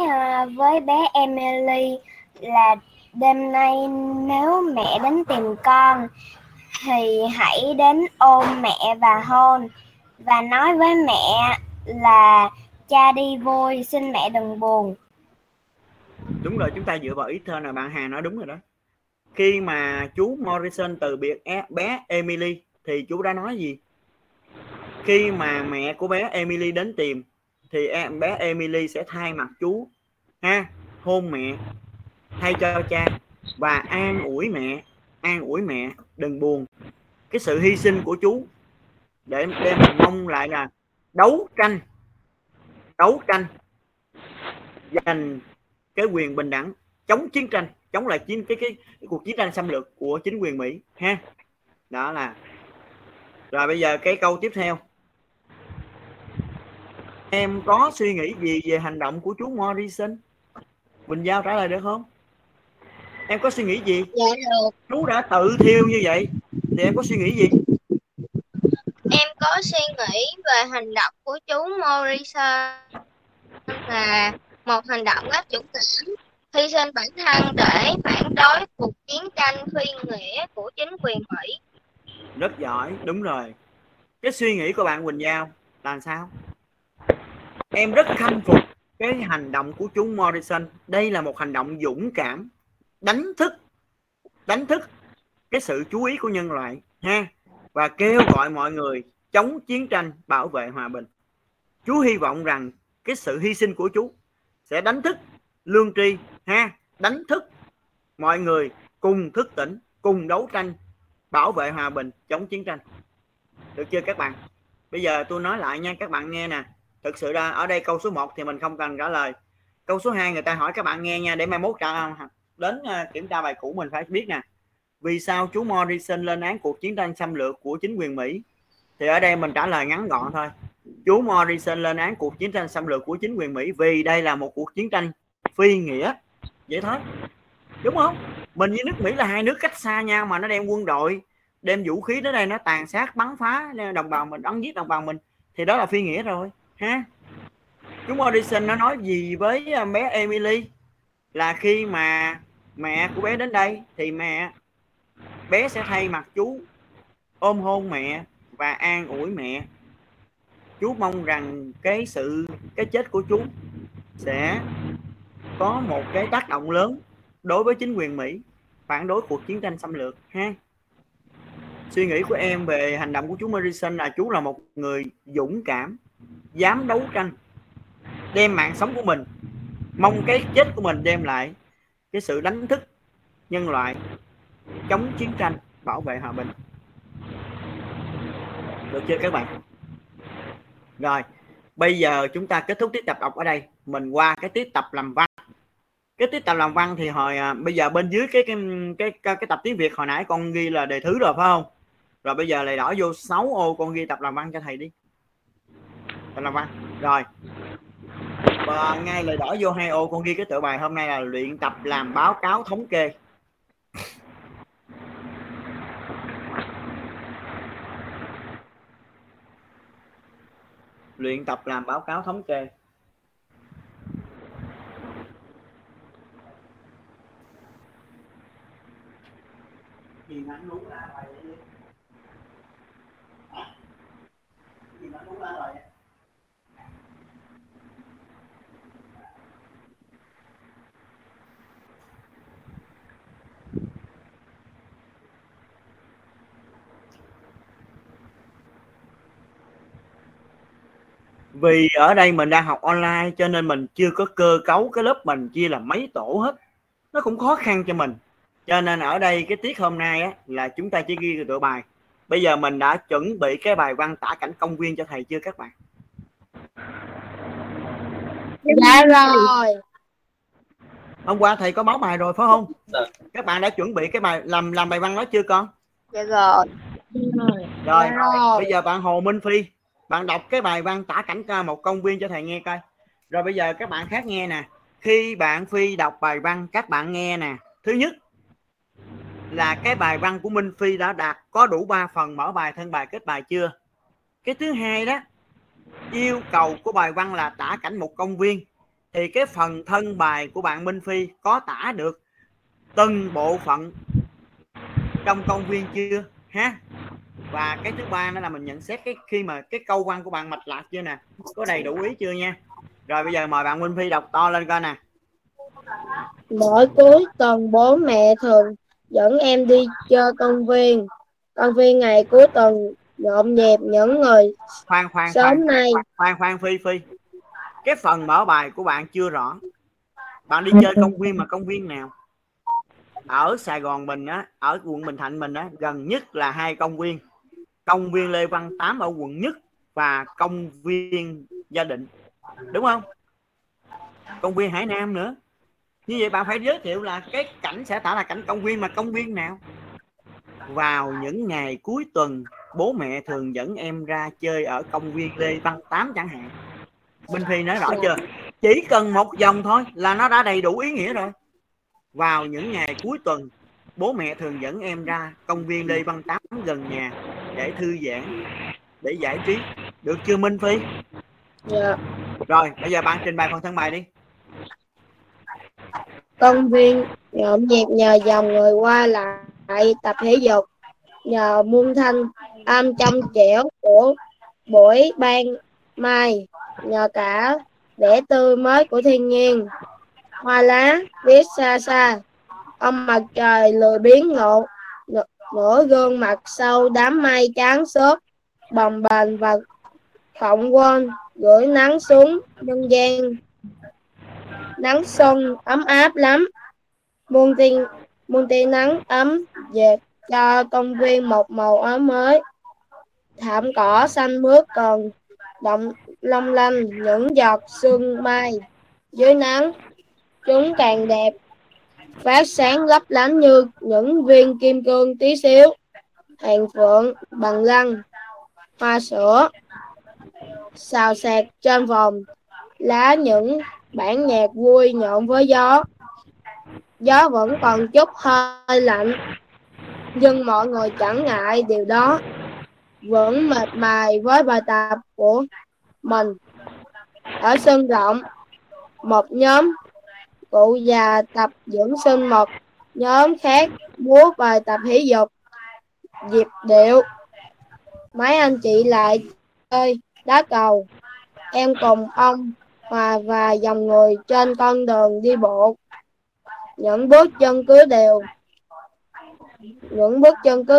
với bé Emily là Đêm nay nếu mẹ đến tìm con thì hãy đến ôm mẹ và hôn, và nói với mẹ là cha đi vui, xin mẹ đừng buồn. Đúng rồi, chúng ta dựa vào ý thơ này, bạn Hà nói đúng rồi đó. Khi mà chú Morrison từ biệt bé Emily thì chú đã nói gì? Khi mà mẹ của bé Emily đến tìm thì bé Emily sẽ thay mặt chú ha, hôn mẹ thay cho cha và an ủi mẹ đừng buồn. Cái sự hy sinh của chú để mình mong lại là đấu tranh giành cái quyền bình đẳng, chống chiến tranh, chống lại cái cuộc chiến tranh xâm lược của chính quyền Mỹ ha. Đó là rồi. Bây giờ cái câu tiếp theo, em có suy nghĩ gì về hành động của chú Morrison? Bình Giao trả lời được không? Em có suy nghĩ gì? Dạ được. Chú đã tự thiêu như vậy thì em có suy nghĩ gì? Em có suy nghĩ về hành động của chú Morrison là một hành động rất dũng cảm, hy sinh bản thân để phản đối cuộc chiến tranh phi nghĩa của chính quyền Mỹ. Rất giỏi, đúng rồi. Cái suy nghĩ của bạn Quỳnh Giao là sao? Em rất khâm phục cái hành động của chú Morrison. Đây là một hành động dũng cảm, đánh thức cái sự chú ý của nhân loại ha, và kêu gọi mọi người chống chiến tranh, bảo vệ hòa bình. Chú hy vọng rằng cái sự hy sinh của chú sẽ đánh thức lương tri ha, đánh thức mọi người cùng thức tỉnh, cùng đấu tranh, bảo vệ hòa bình, chống chiến tranh. Được chưa các bạn? Bây giờ tôi nói lại nha, các bạn nghe nè. Thực sự ra ở đây câu số 1 thì mình không cần trả lời. Câu số 2 người ta hỏi các bạn nghe nha, để mai mốt đến kiểm tra bài cũ mình phải biết nè. Vì sao chú Morrison lên án cuộc chiến tranh xâm lược của chính quyền Mỹ? Thì ở đây mình trả lời ngắn gọn thôi. Chú Morrison lên án cuộc chiến tranh xâm lược của chính quyền Mỹ vì đây là một cuộc chiến tranh phi nghĩa. Vậy thôi, đúng không? Mình với nước Mỹ là hai nước cách xa nhau mà nó đem quân đội, đem vũ khí đến đây, nó tàn sát, bắn phá đồng bào mình, bắn giết đồng bào mình, thì đó là phi nghĩa rồi ha. Chú Morrison nó nói gì với bé Emily? Là khi mà mẹ của bé đến đây thì bé sẽ thay mặt chú ôm hôn mẹ và an ủi mẹ. Chú mong rằng cái chết của chú sẽ có một cái tác động lớn đối với chính quyền Mỹ, phản đối cuộc chiến tranh xâm lược ha. Suy nghĩ của em về hành động của chú Morrison là chú là một người dũng cảm, dám đấu tranh, đem mạng sống của mình, mong cái chết của mình đem lại cái sự đánh thức nhân loại, chống chiến tranh, bảo vệ hòa bình. Được chưa các bạn? Rồi, bây giờ chúng ta kết thúc tiết tập đọc ở đây. Mình qua cái tiết tập làm văn. Cái tiết tập làm văn thì bây giờ bên dưới cái tập tiếng Việt hồi nãy con ghi là đề thứ rồi phải không? Rồi bây giờ lại đỏ vô 6 ô, con ghi tập làm văn cho thầy đi. Tập làm văn. Rồi. Và ngay lời đỏ vô 2 ô, con ghi cái tựa bài hôm nay là luyện tập làm báo cáo thống kê. Luyện tập làm báo cáo thống kê. Vì ở đây mình đang học online cho nên mình chưa có cơ cấu cái lớp mình chia làm mấy tổ hết. Nó cũng khó khăn cho mình. Cho nên ở đây cái tiết hôm nay á, là chúng ta chỉ ghi tựa bài. Bây giờ mình đã chuẩn bị cái bài văn tả cảnh công viên cho thầy chưa các bạn? Dạ rồi. Hôm qua thầy có báo bài rồi phải không? Được. Các bạn đã chuẩn bị cái bài làm bài văn đó chưa con? Dạ rồi. Rồi. Rồi. Bây giờ bạn Hồ Minh Phi, bạn đọc cái bài văn tả cảnh một công viên cho thầy nghe coi. Rồi bây giờ các bạn khác nghe nè. Khi bạn Phi đọc bài văn, các bạn nghe nè. Thứ nhất là cái bài văn của Minh Phi đã đạt có đủ 3 phần: mở bài, thân bài, kết bài chưa? Cái thứ hai đó, yêu cầu của bài văn là tả cảnh một công viên, thì cái phần thân bài của bạn Minh Phi có tả được từng bộ phận trong công viên chưa ha. Và cái thứ ba nữa là mình nhận xét cái khi mà cái câu văn của bạn mạch lạc chưa nè, có đầy đủ ý chưa nha. Rồi bây giờ mời bạn Minh Phi đọc to lên coi nè. Mỗi cuối tuần bố mẹ thường dẫn em đi chơi công viên. Công viên ngày cuối tuần nhộn nhịp những người. Khoan Phi. Cái phần mở bài của bạn chưa rõ. Bạn đi chơi công viên mà công viên nào? Ở Sài Gòn mình á, ở quận Bình Thạnh mình á, gần nhất là hai công viên. Công viên Lê Văn Tám ở quận nhất và công viên Gia Định. Đúng không? Công viên Hải Nam nữa. Như vậy bạn phải giới thiệu là cái cảnh sẽ tả là cảnh công viên mà công viên nào. Vào những ngày cuối tuần, bố mẹ thường dẫn em ra chơi ở công viên Lê Văn Tám chẳng hạn. Minh Phi nói rõ chưa? Chỉ cần một dòng thôi là nó đã đầy đủ ý nghĩa rồi. Vào những ngày cuối tuần, bố mẹ thường dẫn em ra công viên Lê Văn Tám gần nhà để thư giãn, để giải trí. Được chưa Minh Phi? Dạ. Rồi, bây giờ bạn trình bày phần thân bài đi. Công viên nhộn nhịp nhờ dòng người qua lại tập thể dục, nhờ muôn thanh âm trong trẻo của buổi ban mai, nhờ cả vẻ tươi mới của thiên nhiên, hoa lá viết xa xa, ông mặt trời lười biếng ngửa gương mặt sau đám mây trắng xốp bồng bềnh và phọng quên gửi nắng xuống nhân gian. Nắng xuân ấm áp lắm, muôn tia nắng ấm dệt cho công viên một màu ấm mới. Thảm cỏ xanh mướt còn động long lanh những giọt sương mai dưới nắng, chúng càng đẹp, phát sáng lấp lánh như những viên kim cương tí xíu. Hàng phượng bằng lăng, hoa sữa xào xạc trên vòng lá, những bản nhạc vui nhộn với gió. Gió vẫn còn chút hơi lạnh, nhưng mọi người chẳng ngại điều đó, vẫn mệt mài với bài tập của mình. Ở sân rộng, một nhóm cụ già tập dưỡng sinh, một nhóm khác múa bài tập thể dục, nhịp điệu. Mấy anh chị lại chơi đá cầu. Em cùng ông Hòa và dòng người trên con đường đi bộ. Những bước chân cứ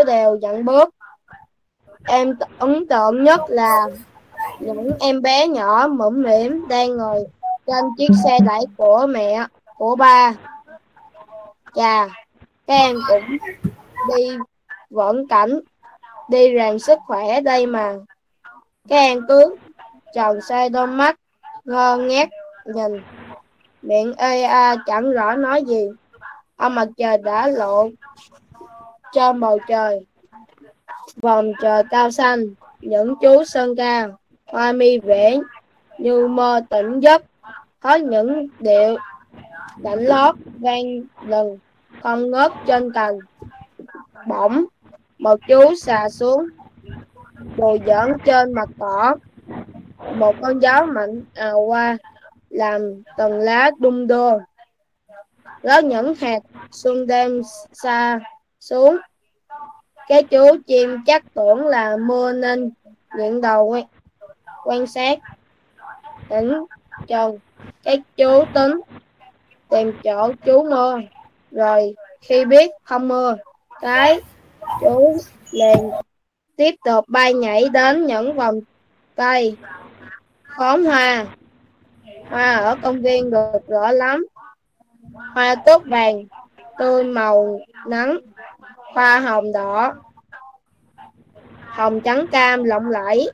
đều dặn bước. Em ấn tượng nhất là những em bé nhỏ mũm mĩm đang ngồi trên chiếc xe đẩy của mẹ, của ba. Chà, các em cũng đi vận cảnh, đi rèn sức khỏe đây mà. Các em cứ tròn xoay đôi mắt ngơ ngác nhìn, miệng ê a chẳng rõ nói gì. Ông mặt trời đã lộ trên bầu trời, vòng trời cao xanh, những chú sơn ca hoa mi vẽ như mơ tỉnh giấc. Hết những điệu đảnh lót vang lần không ngớt trên cành. Bỗng một chú xà xuống bồi giỡn trên mặt cỏ, một con gió mạnh ào qua làm tầng lá đung đưa, rớt những hạt xuân đêm xa xuống. Cái chú chim chắc tưởng là mưa nên nghiêng đầu quan sát tỉnh trần. Cái chú tính tìm chỗ chú mưa, rồi khi biết không mưa, cái chú liền tiếp tục bay nhảy đến những vòng cây khóm hoa. Hoa ở công viên được rõ lắm, hoa cúc vàng tươi màu nắng, hoa hồng đỏ, hồng trắng cam lộng lẫy,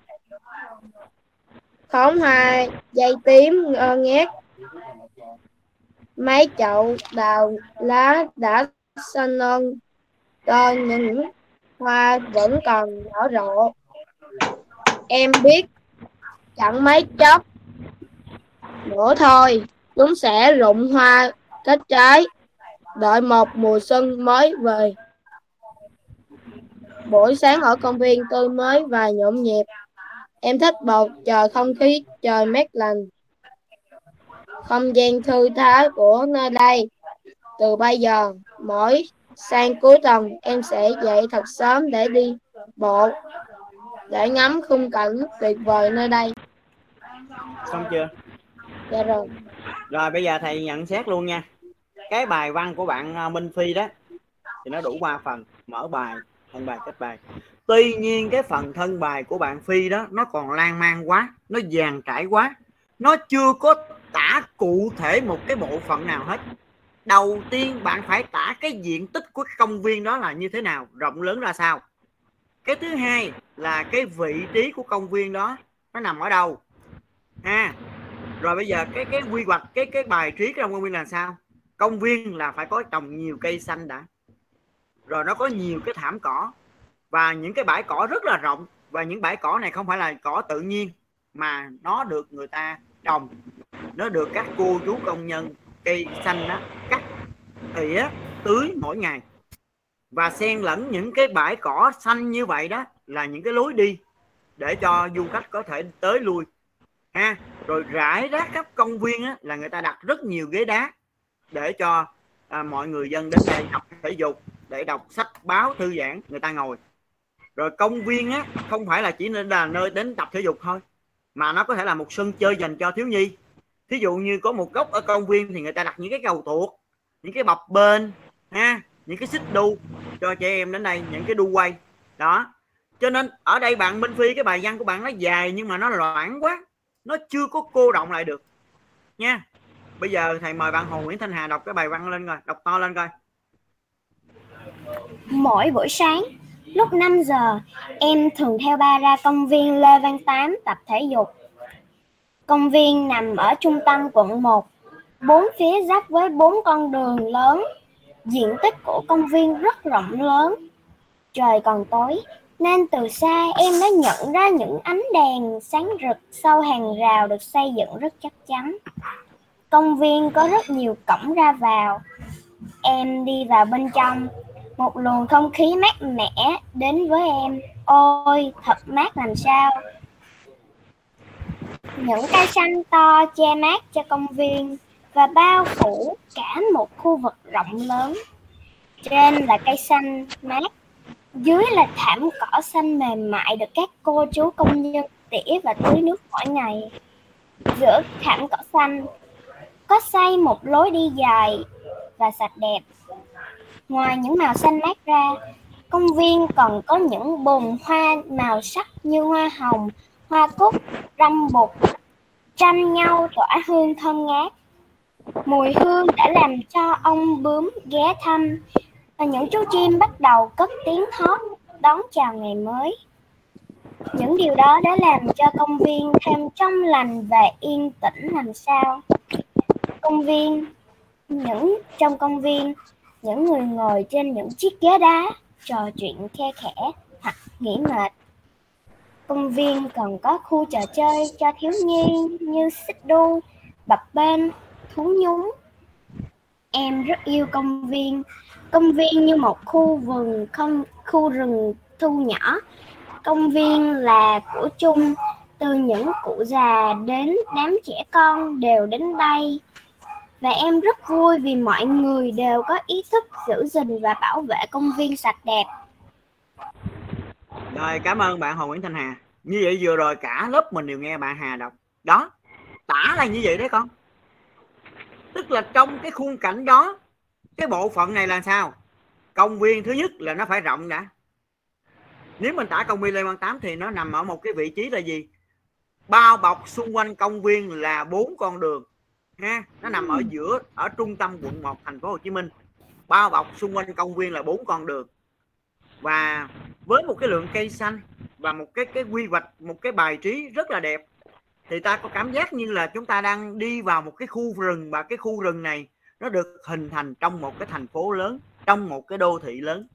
khóm hoa dây tím ngơ ngác. Mấy chậu đào lá đã xanh non, còn những hoa vẫn còn nở rộ. Em biết chẳng mấy chốc nữa thôi, chúng sẽ rụng hoa kết trái, đợi một mùa xuân mới về. Buổi sáng ở công viên tươi mới và nhộn nhịp. Em thích bầu trời, không khí trời mát lành, không gian thư thái của nơi đây. Từ bây giờ, mỗi sang cuối tuần em sẽ dậy thật sớm để đi bộ, để ngắm khung cảnh tuyệt vời nơi đây. Xong chưa? Dạ rồi. Rồi bây giờ thầy nhận xét luôn nha. Cái bài văn của bạn Minh Phi đó thì nó đủ 3 phần: mở bài, thân bài, kết bài. Tuy nhiên cái phần thân bài của bạn Phi đó nó còn lan man quá, nó dàn trải quá, nó chưa có tả cụ thể một cái bộ phận nào hết. Đầu tiên bạn phải tả cái diện tích của công viên đó là như thế nào, rộng lớn ra sao. Cái thứ hai là cái vị trí của công viên đó nó nằm ở đâu. Rồi bây giờ cái quy hoạch, cái bài trí trong công viên là sao. Công viên là phải có trồng nhiều cây xanh đã, rồi nó có nhiều cái thảm cỏ và những cái bãi cỏ rất là rộng, và những bãi cỏ này không phải là cỏ tự nhiên mà nó được người ta trồng, nó được các cô chú công nhân cây xanh đó cắt tỉa tưới mỗi ngày, và xen lẫn những cái bãi cỏ xanh như vậy đó là những cái lối đi để cho du khách có thể tới lui ha. Rồi rải rác khắp công viên á, là người ta đặt rất nhiều ghế đá để cho mọi người dân đến đây tập thể dục, để đọc sách báo thư giãn, người ta ngồi. Rồi công viên á, không phải là chỉ là nơi đến tập thể dục thôi, mà nó có thể là một sân chơi dành cho thiếu nhi. Thí dụ như có một góc ở công viên thì người ta đặt những cái cầu tuột, những cái bập bênh ha, những cái xích đu cho trẻ em đến đây, những cái đu quay đó. Cho nên ở đây bạn Minh Phi, cái bài văn của bạn nó dài nhưng mà nó loãng quá, nó chưa có cô động lại được nha. Bây giờ thầy mời bạn Hồ Nguyễn Thanh Hà đọc cái bài văn lên, rồi đọc to lên coi. Mỗi buổi sáng lúc 5 giờ em thường theo ba ra công viên Lê Văn Tám tập thể dục. Công viên nằm ở trung tâm quận 1, 4 phía giáp với 4 con đường lớn. Diện tích của công viên rất rộng lớn. Trời còn tối nên từ xa em đã nhận ra những ánh đèn sáng rực sau hàng rào được xây dựng rất chắc chắn. Công viên có rất nhiều cổng ra vào. Em đi vào bên trong, một luồng không khí mát mẻ đến với em. Ôi, thật mát làm sao. Những cây xanh to che mát cho công viên và bao phủ cả một khu vực rộng lớn. Trên là cây xanh mát, dưới là thảm cỏ xanh mềm mại được các cô chú công nhân tỉa và tưới nước mỗi ngày. Giữa thảm cỏ xanh có xây một lối đi dài và sạch đẹp. Ngoài những màu xanh mát ra, công viên còn có những bồn hoa màu sắc như hoa hồng, hoa cúc, râm bụt, tranh nhau tỏa hương thơm ngát. Mùi hương đã làm cho ông bướm ghé thăm và những chú chim bắt đầu cất tiếng hót đón chào ngày mới. Những điều đó đã làm cho công viên thêm trong lành và yên tĩnh làm sao. Trong công viên, những người ngồi trên những chiếc ghế đá trò chuyện khe khẽ hoặc nghỉ mệt. Công viên còn có khu trò chơi cho thiếu nhi như xích đu, bập bênh, thú nhúng. Em rất yêu công viên. Công viên như một khu rừng thu nhỏ. Công viên là của chung, từ những cụ già đến đám trẻ con đều đến đây. Và em rất vui vì mọi người đều có ý thức giữ gìn và bảo vệ công viên sạch đẹp. Rồi, cảm ơn bạn Hồ Nguyễn Thanh Hà. Như vậy vừa rồi cả lớp mình đều nghe bạn Hà đọc. Đó, tả là như vậy đấy con. Tức là trong cái khung cảnh đó, cái bộ phận này là sao? Công viên thứ nhất là nó phải rộng đã. Nếu mình tả công viên Lê Văn Tám thì nó nằm ở một cái vị trí là gì? Bao bọc xung quanh công viên là 4 con đường. Ha, nó nằm ở giữa, ở trung tâm quận 1 thành phố Hồ Chí Minh. Bao bọc xung quanh công viên là 4 con đường. Và với một cái lượng cây xanh và một cái quy hoạch, một cái bài trí rất là đẹp, thì ta có cảm giác như là chúng ta đang đi vào một cái khu rừng, và cái khu rừng này nó được hình thành trong một cái thành phố lớn, trong một cái đô thị lớn.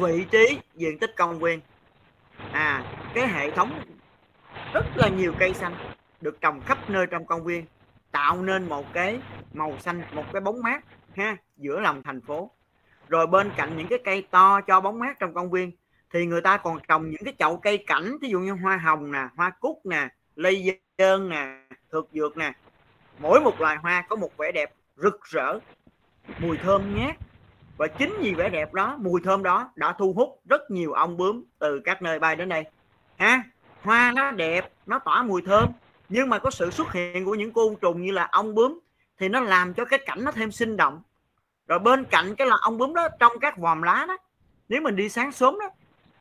Vị trí, diện tích công viên, cái hệ thống rất là nhiều cây xanh được trồng khắp nơi trong công viên, tạo nên một cái màu xanh, một cái bóng mát ha, giữa lòng thành phố. Rồi bên cạnh những cái cây to cho bóng mát trong công viên thì người ta còn trồng những cái chậu cây cảnh, ví dụ như hoa hồng nè, hoa cúc nè, lê dơn nè, thược dược nè. Mỗi một loài hoa có một vẻ đẹp rực rỡ mùi thơm ngát. Và chính vì vẻ đẹp đó, mùi thơm đó đã thu hút rất nhiều ong bướm từ các nơi bay đến đây. Hoa nó đẹp, nó tỏa mùi thơm, nhưng mà có sự xuất hiện của những côn trùng như là ong bướm thì nó làm cho cái cảnh nó thêm sinh động. Rồi bên cạnh cái là ong bướm đó, trong các vòm lá đó, nếu mình đi sáng sớm đó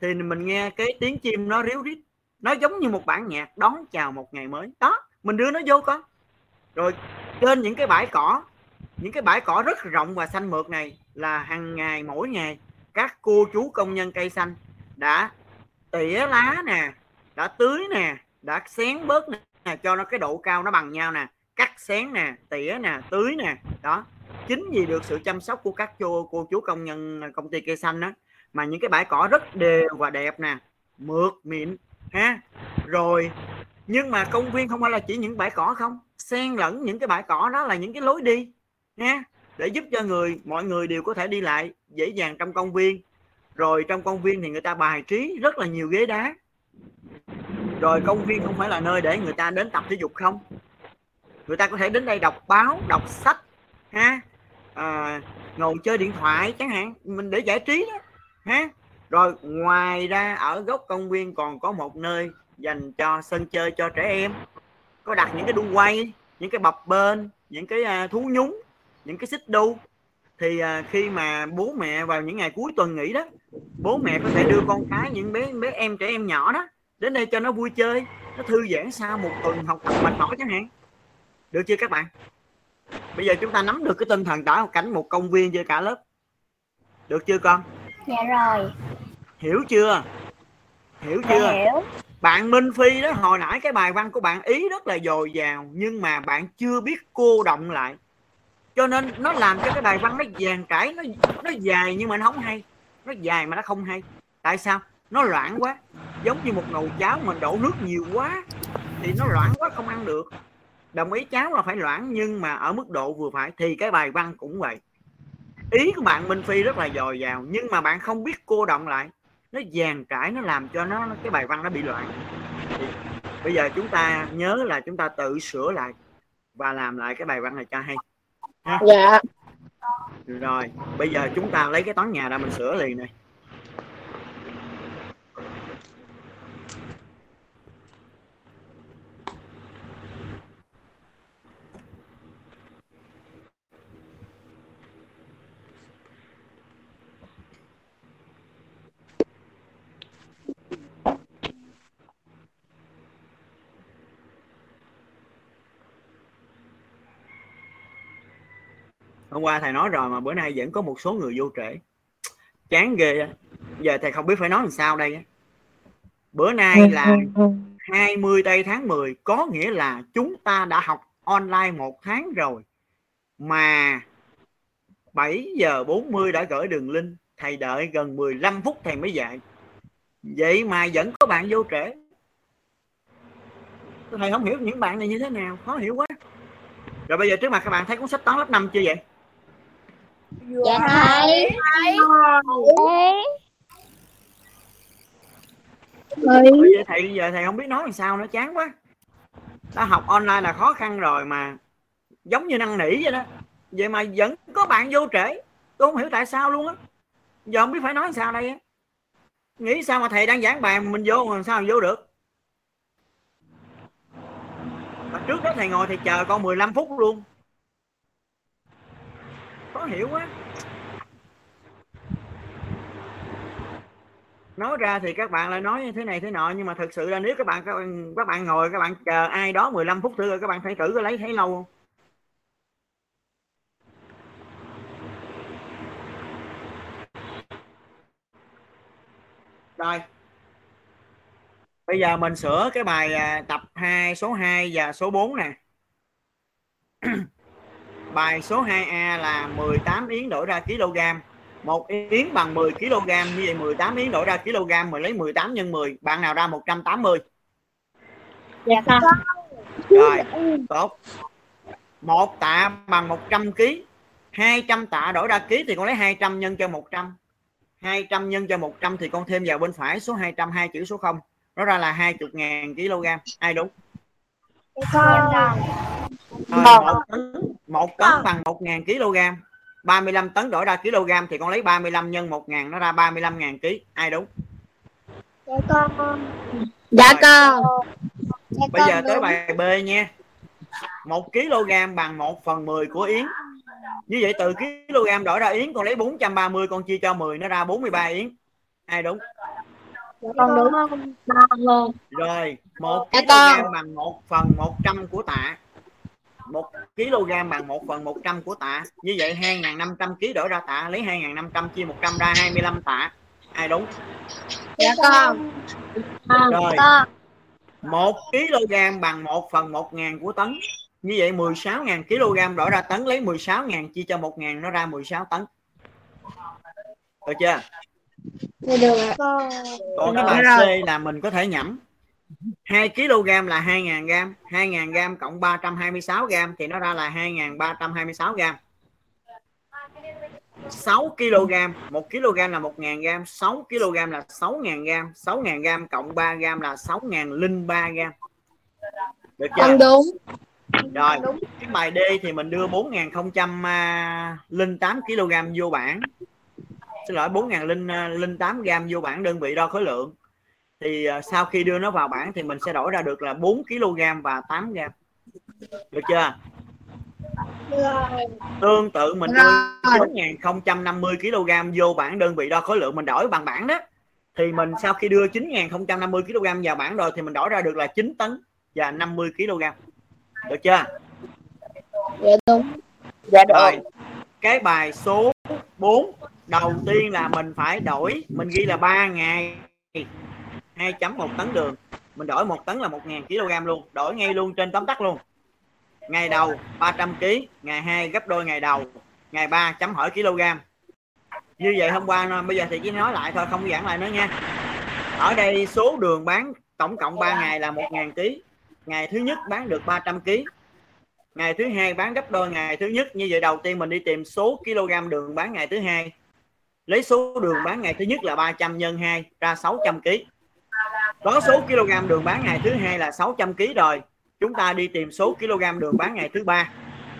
thì mình nghe cái tiếng chim nó ríu rít, nó giống như một bản nhạc đón chào một ngày mới đó. Mình đưa nó vô con. Rồi trên những cái bãi cỏ, những cái bãi cỏ rất rộng và xanh mượt này, là hàng ngày, mỗi ngày các cô chú công nhân cây xanh đã tỉa lá nè, đã tưới nè, đã xén bớt nè, cho nó cái độ cao nó bằng nhau nè, cắt xén nè, tỉa nè, tưới nè. Đó, chính vì được sự chăm sóc của các cô chú công nhân công ty cây xanh đó mà những cái bãi cỏ rất đều và đẹp nè, mượt mịn ha. Rồi nhưng mà công viên không phải là chỉ những bãi cỏ không, xen lẫn những cái bãi cỏ đó là những cái lối đi nha, để giúp cho mọi người đều có thể đi lại dễ dàng trong công viên. Rồi trong công viên thì người ta bài trí rất là nhiều ghế đá. Rồi công viên không phải là nơi để người ta đến tập thể dục không, người ta có thể đến đây đọc báo, đọc sách ha, ngồi chơi điện thoại chẳng hạn, mình để giải trí đó ha. Rồi ngoài ra ở góc công viên còn có một nơi dành cho sân chơi cho trẻ em, có đặt những cái đu quay, những cái bập bênh, những cái thú nhúng, những cái xích đu. Thì khi mà bố mẹ vào những ngày cuối tuần nghỉ đó, bố mẹ có thể đưa con cái, những bé trẻ em nhỏ đó đến đây cho nó vui chơi, nó thư giãn sau một tuần học tập mệt mỏi chẳng hạn. Được chưa các bạn? Bây giờ chúng ta nắm được cái tinh thần đó, cảnh một công viên chơi cả lớp. Được chưa con? Dạ rồi. Hiểu chưa? Hiểu chưa? Hiểu. Bạn Minh Phi đó, hồi nãy cái bài văn của bạn ý rất là dồi dào, nhưng mà bạn chưa biết cô động lại, cho nên nó làm cho cái bài văn nó dàn trải, nó dài nhưng mà nó không hay. Nó dài mà nó không hay. Tại sao? Nó loãng quá. Giống như một nồi cháo mình đổ nước nhiều quá thì nó loãng quá không ăn được. Đồng ý, cháo là phải loãng nhưng mà ở mức độ vừa phải. Thì cái bài văn cũng vậy. Ý của bạn Minh Phi rất là dồi dào, nhưng mà bạn không biết cô động lại, nó dàn trải, nó làm cho nó cái bài văn nó bị loạn. Thì bây giờ chúng ta nhớ là chúng ta tự sửa lại và làm lại cái bài văn này cho hay ha. Dạ. Rồi bây giờ chúng ta lấy cái toán nhà ra mình sửa liền này. Hôm qua thầy nói rồi mà bữa nay vẫn có một số người vô trễ. Chán ghê. Giờ thầy không biết phải nói làm sao đây. Bữa nay là 20 tây tháng 10, có nghĩa là chúng ta đã học online một tháng rồi. Mà 7 giờ 40 đã gửi đường link, thầy đợi gần 15 phút thầy mới dạy. Vậy mà vẫn có bạn vô trễ. Thầy không hiểu những bạn này như thế nào, khó hiểu quá. Rồi bây giờ trước mặt các bạn thấy cuốn sách toán lớp 5 chưa vậy? Dạ thầy. Giờ thầy không biết nói làm sao nữa, chán quá. Ta học online là khó khăn rồi mà giống như năn nỉ vậy đó. Vậy mà vẫn có bạn vô trễ. Tôi không hiểu tại sao luôn á. Giờ không biết phải nói làm sao đây á. Nghĩ sao mà thầy đang giảng bài mình vô mà sao mà vô được. Mà trước đó thầy ngồi thầy chờ con 15 phút luôn. Khó hiểu quá. Nói ra thì các bạn lại nói thế này thế nọ, nhưng mà thực sự là nếu các bạn ngồi các bạn chờ ai đó 15 phút thử rồi các bạn phải thử lấy thấy lâu không? Rồi. Bây giờ mình sửa cái bài tập 2 số 2 và số 4 nè. Bài số 2A là 18 yến đổi ra kg. 1 yến bằng 10 kg, như vậy 18 yến đổi ra kg, mình lấy 18 nhân 10, bạn nào ra 180? Dạ con. Rồi, tốt. 1 tạ bằng 100 kg. 200 tạ đổi ra kg thì con lấy 200 nhân cho 100. 200 nhân cho 100 thì con thêm vào bên phải số 200, hai chữ số 0. Nó ra là 20.000 kg. Ai đúng? Con. 1 tấn bằng 1.000 kg. 35 tấn đổi ra kg thì con lấy 35 nhân 1.000 nó ra 35.000 ký. Ai đúng? Dạ con. Dạ con. Bây giờ tới bài B nha. 1 kg bằng 1/10 của yến. Như vậy từ kg đổi ra yến con lấy 430 con chia cho 10 nó ra 43 yến. Ai đúng? Dạ con đúng không? Luôn. Rồi, 1 kg bằng 1/100 của tạ. 1kg bằng 1/100 của tạ. Như vậy 2.500 kg đổi ra tạ, lấy 2.500 chia 100 ra 25 tạ. Ai đúng? Dạ con. Rồi, 1kg bằng 1/1000 của tấn. Như vậy 16.000 kg đổi ra tấn, lấy 16.000 chia cho 1.000 nó ra 16 tấn. Được chưa? Được. Còn cái bài C là mình có thể nhẩm. 2 kg là 2.000 gram, 2.000 gram cộng 326 gram thì nó ra là 2.326 gram. 6 kg, 1 kg là 1.000 gram, 6 kg là 6.000 gram, 6.000 gram cộng 3 gram là 6.003 gram. Được chưa? Đúng. Rồi, cái bài D thì mình đưa 4.008 kg vô bảng. Xin lỗi, 4.008 gram vô bảng đơn vị đo khối lượng. Thì sau khi đưa nó vào bảng thì mình sẽ đổi ra được là 4 kg và 8 gram. Được chưa? Tương tự mình đưa 4.050 kg vô bảng đơn vị đo khối lượng, mình đổi bằng bảng đó. Thì mình sau khi đưa 9.050 kg vào bảng rồi thì mình đổi ra được là 9 tấn và 50 kg. Được chưa? Dạ đúng. Dạ đúng. Rồi, cái bài số 4 đầu tiên là mình phải đổi, mình ghi là 3 ngày 2.1 tấn đường, mình đổi 1 tấn là 1.000 kg luôn, đổi ngay luôn trên tóm tắt luôn. Ngày đầu 300 kg, ngày 2 gấp đôi ngày đầu, ngày 3 chấm hỏi kg. Như vậy hôm qua, bây giờ thì chỉ nói lại thôi, không giảng lại nữa nha. Ở đây số đường bán tổng cộng 3 ngày là 1.000 kg. Ngày thứ nhất bán được 300 kg. Ngày thứ hai bán gấp đôi ngày thứ nhất. Như vậy đầu tiên mình đi tìm số kg đường bán ngày thứ hai. Lấy số đường bán ngày thứ nhất là 300 nhân 2 ra 600 kg. Có số kg đường bán ngày thứ hai là 600 kg rồi. Chúng ta đi tìm số kg đường bán ngày thứ ba.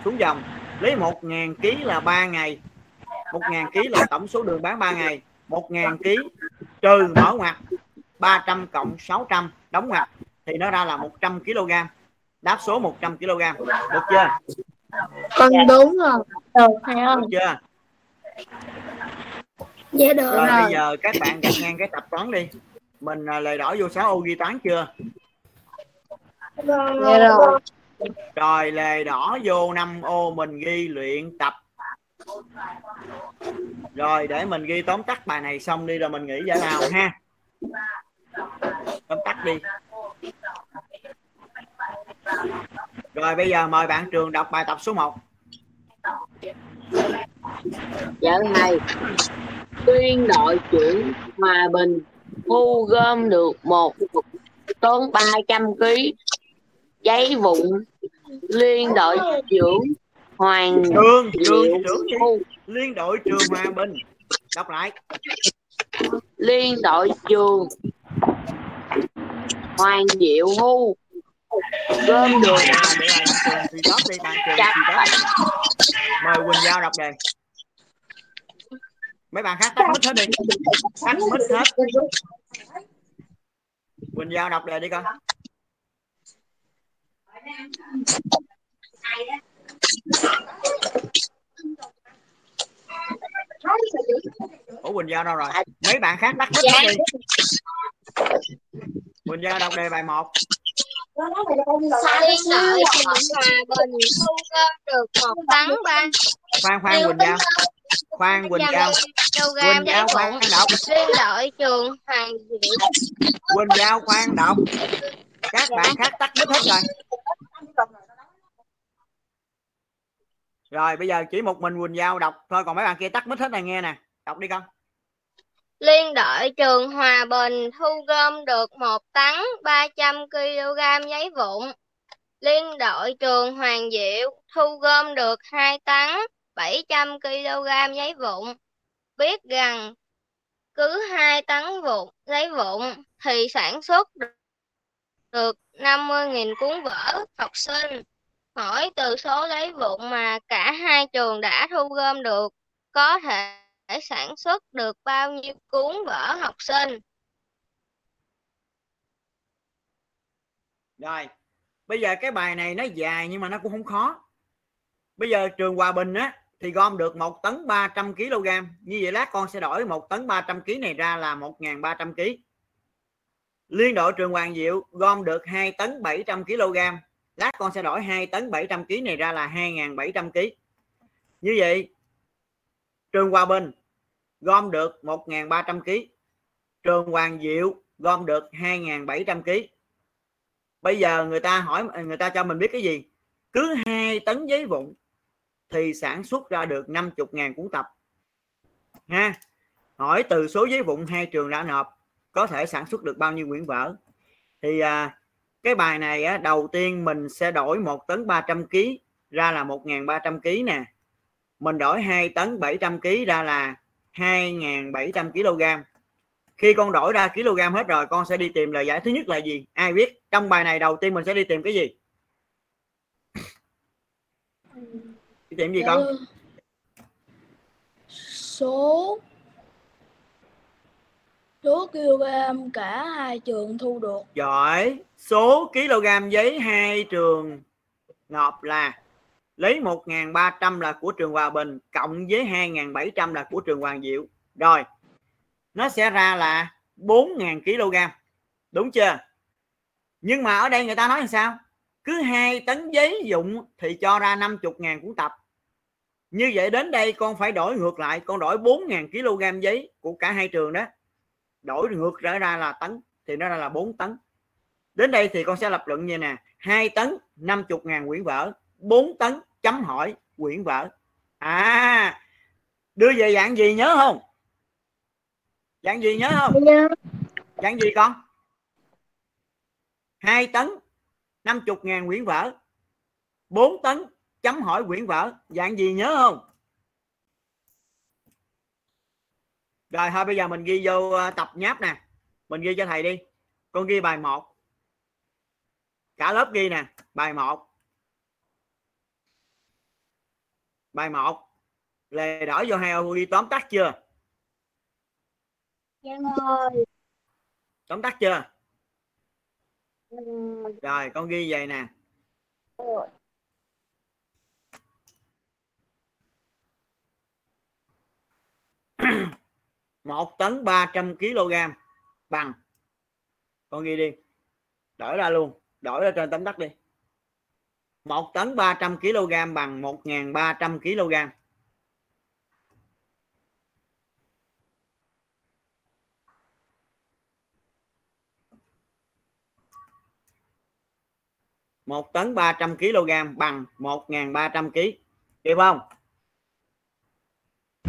Xuống dòng, lấy 1.000 kg là 3 ngày. 1.000 kg là tổng số đường bán 3 ngày. 1.000 kg trừ mở ngoặc 300 cộng 600 đóng ngoặc thì nó ra là 100 kg. Đáp số 100 kg. Được chưa? Con đúng rồi. Được không? Được chưa? Dạ được rồi. Bây giờ các bạn gạch ngang cái tập toán đi. Mình lời đỏ vô 6 ô ghi toán chưa? Dạ rồi. Rồi lề đỏ vô 5 ô mình ghi luyện tập. Rồi để mình ghi tóm tắt bài này xong đi rồi mình nghĩ giải nào ha. Tóm tắt đi. Rồi bây giờ mời bạn Trường đọc bài tập số 1. Dạ thầy, tuyên đội trưởng Hòa Bình thu gom được 1 tấn 300 kg giấy vụn. Liên đội trưởng Hoàng Trường Liên đội trưởng Hòa Bình. Đọc lại. Liên đội trưởng Hoàng Diệu Hu gom được. Mời Quỳnh Giao đọc đề. Mấy bạn khác tắt mic hết đi. Tắt mic hết. Quỳnh Giao đọc đề đi con. Ủa Quỳnh Giao đâu rồi? Mấy bạn khác tắt mic hết đi. Quỳnh Giao đọc đề bài 1. Liên đội Hòa Bình thu gom được 1 tấn 3. Khoan Quỳnh Giao. Khoan Quỳnh Giao. Quỳnh Giao khoan đọc. Liên đội trường Hoàng Diệu. Quỳnh Giao khoan đọc. Các bạn khác tắt mic hết rồi. Rồi bây giờ chỉ một mình Quỳnh Giao đọc thôi, còn mấy bạn kia tắt mic hết này nghe nè. Đọc đi con. Liên đội trường Hòa Bình thu gom được 1 tấn 300 kg giấy vụn. Liên đội trường Hoàng Diệu thu gom được 2 tấn 700 kg giấy vụn. Biết rằng cứ 2 tấn giấy vụn thì sản xuất được 50.000 cuốn vở học sinh. Hỏi từ số giấy vụn mà cả hai trường đã thu gom được, có thể sản xuất được bao nhiêu cuốn vở học sinh? Rồi, bây giờ cái bài này nó dài nhưng mà nó cũng không khó. Bây giờ trường Hòa Bình á thì gom được 1 tấn 300 kg. Như vậy lát con sẽ đổi 1 tấn 300 kg này ra là 1.300 kg. Liên đội trường Hoàng Diệu gom được 2 tấn 700 kg. Lát con sẽ đổi 2 tấn 700 kg này ra là 2.700 kg. Như vậy trường Hòa Bình gom được 1.300 kg. Trường Hoàng Diệu gom được 2.700 kg. Bây giờ người ta cho mình biết cái gì? Cứ 2 tấn giấy vụn thì sản xuất ra được 50.000 cuốn tập. Ha. Hỏi từ số giấy vụn hai trường đã nộp có thể sản xuất được bao nhiêu quyển vở? Thì cái bài này đầu tiên mình sẽ đổi 1 tấn 300 kg ra là 1.300 kg nè. Mình đổi 2 tấn 700 kg ra là 2.700 kg. Khi con đổi ra kg hết rồi, con sẽ đi tìm lời giải thứ nhất là gì? Ai biết? Trong bài này đầu tiên mình sẽ đi tìm cái gì? Đi tìm gì con? Số kg cả hai trường thu được. Giỏi. Số kg giấy hai trường nộp là lấy 1.300 là của trường Hòa Bình cộng với 2.700 là của trường Hoàng Diệu. Rồi. Nó sẽ ra là 4.000 kg. Đúng chưa? Nhưng mà ở đây người ta nói làm sao? Cứ 2 tấn giấy dụng thì cho ra 50.000 cuốn tập. Như vậy đến đây con phải đổi ngược lại. Con đổi 4.000 kg giấy của cả hai trường đó. Đổi ngược ra là tấn. Thì nó ra là 4 tấn. Đến đây thì con sẽ lập luận như nè. 2 tấn 50.000 quyển vở. 4 tấn chấm hỏi quyển vở. À, đưa về dạng gì nhớ không? Dạng gì nhớ không? Dạng gì con? 2 tấn 50.000 quyển vở, 4 tấn chấm hỏi quyển vở. Dạng gì nhớ không? Rồi thôi bây giờ mình ghi vô tập nháp nè. Mình ghi cho thầy đi. Con ghi bài 1. Cả lớp ghi nè. Bài 1. Bài 1. Lề đỏ vô hai ô ghi tóm tắt chưa? Dạ rồi. Tóm tắt chưa? Rồi con ghi vậy nè. Ừ. 1 tấn 300 kg bằng. Con ghi đi. Đổi ra luôn. Đổi ra trên tấm đất đi. 1 tấn 300 kg bằng 1.300 kg. Một tấn 300 kg bằng 1.300 kg. Kịp không?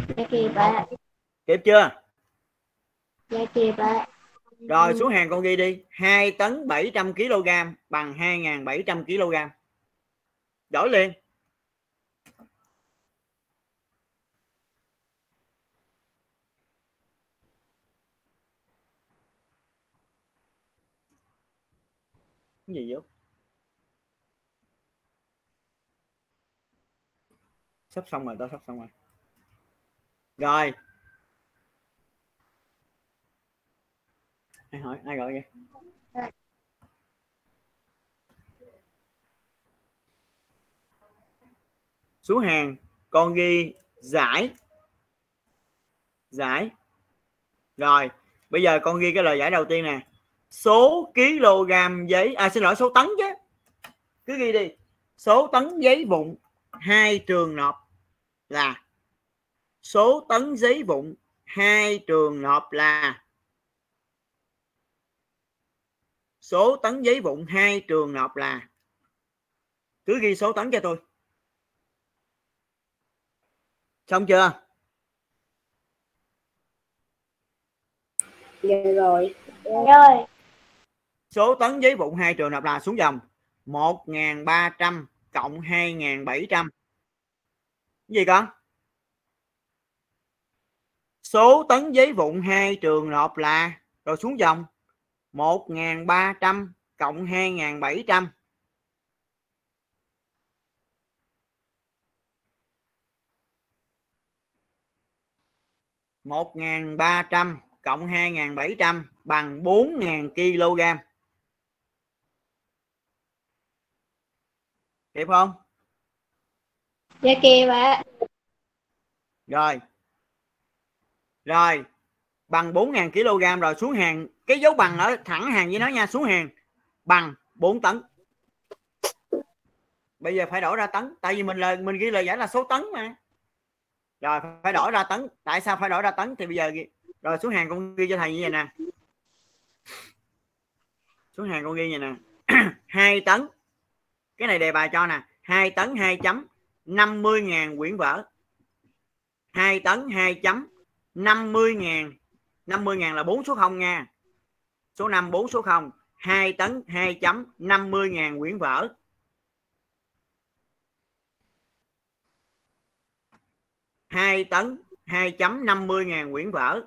Dạ kịp ạ. Kịp chưa? Dạ kịp ạ. Rồi xuống hàng con ghi đi. 2 tấn 700 kg bằng 2.700 kg. Đổi liền. Cái gì vậy? Sắp xong rồi, tao sắp xong rồi. Rồi. Ai hỏi, ai gọi kìa? Xuống hàng, con ghi giải. Giải. Rồi, bây giờ con ghi cái lời giải đầu tiên nè. Số kg giấy, số tấn chứ. Cứ ghi đi. Số tấn giấy vụn hai trường nộp là. Số tấn giấy vụn hai trường nộp là. Số tấn giấy vụn hai trường nộp là. Cứ ghi số tấn cho tôi. Xong chưa? Dạ rồi. Rồi. Số tấn giấy vụn hai trường nộp là xuống dòng 1.300 cộng 2.700. Gì con? Số tấn giấy vụn hai trường nộp là rồi xuống dòng 1.300 cộng 2.700. 1.300 cộng 2.700 bằng 4.000 kg. Kịp không? Dạ kịp ạ. Rồi. Rồi, bằng 4.000 kg rồi, xuống hàng, cái dấu bằng ở thẳng hàng với nó nha, xuống hàng bằng 4 tấn. Bây giờ phải đổi ra tấn, tại vì mình ghi lời giải là số tấn mà. Rồi phải đổi ra tấn, tại sao phải đổi ra tấn thì bây giờ rồi xuống hàng con ghi cho thầy như vậy nè. Xuống hàng con ghi như vậy nè. 2 tấn. Cái này đề bài cho nè, 2 tấn 2 chấm 50.000 quyển vở. 2 tấn 2 chấm 50.000. 50.000 là 4 số 0 nha. Số 5 4 số 0. 2 tấn 2 chấm 50.000 quyển vở. Hai tấn 2.50.000 quyển vở.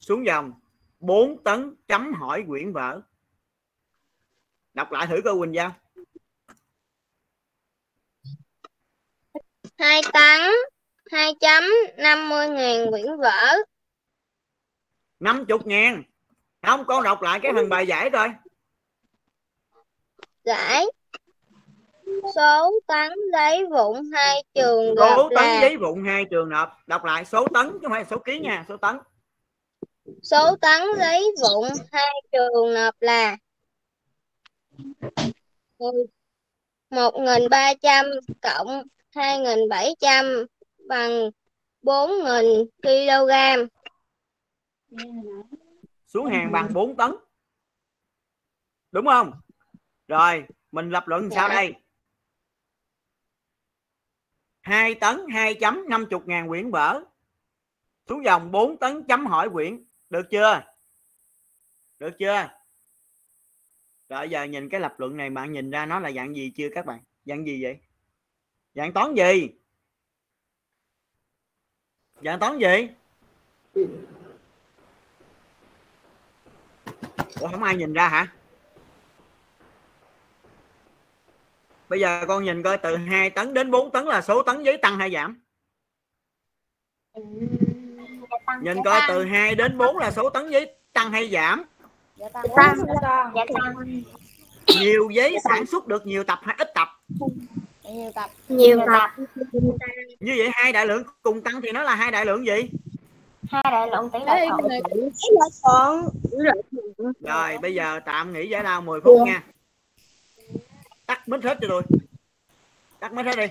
Xuống dòng 4 tấn chấm hỏi quyển vở. Đọc lại thử coi Quỳnh Giao. 2 tấn 2.50.000 quyển vở. 50.000. Không, con đọc lại cái phần bài giải coi. Giải số tấn giấy vụn 2 trường nộp. Số tấn giấy vụn 2 trường nộp. Đọc lại số tấn chứ không phải số ký nha, số tấn. Số tấn giấy vụn 2 trường nộp là 1.300 cộng 2.700 bằng 4.000 kg. Xuống hàng bằng 4 tấn. Đúng không? Rồi, mình lập luận sao đây? 2 tấn 2.50.000 quyển vở. Xuống dòng 4 tấn chấm hỏi quyển. Được chưa? Được chưa? Rồi giờ nhìn cái lập luận này bạn nhìn ra nó là dạng gì chưa các bạn? Dạng gì vậy? Dạng toán gì? Dạng toán gì? Ủa, không ai nhìn ra hả? Bây giờ con nhìn coi từ 2 tấn đến 4 tấn là số tấn giấy tăng hay giảm? Nhìn coi từ 2 đến 4 là số tấn giấy tăng hay giảm? Tăng. Nhiều giấy sản xuất được nhiều tập hay ít tập? Nhiều tập. Như vậy hai đại lượng cùng tăng thì nó là hai đại lượng gì? Hai đại lượng tỷ lệ thuận. Rồi bây giờ tạm nghỉ giải lao 10 phút nha. Tắt mic hết cho tôi. Tắt mic hết đi.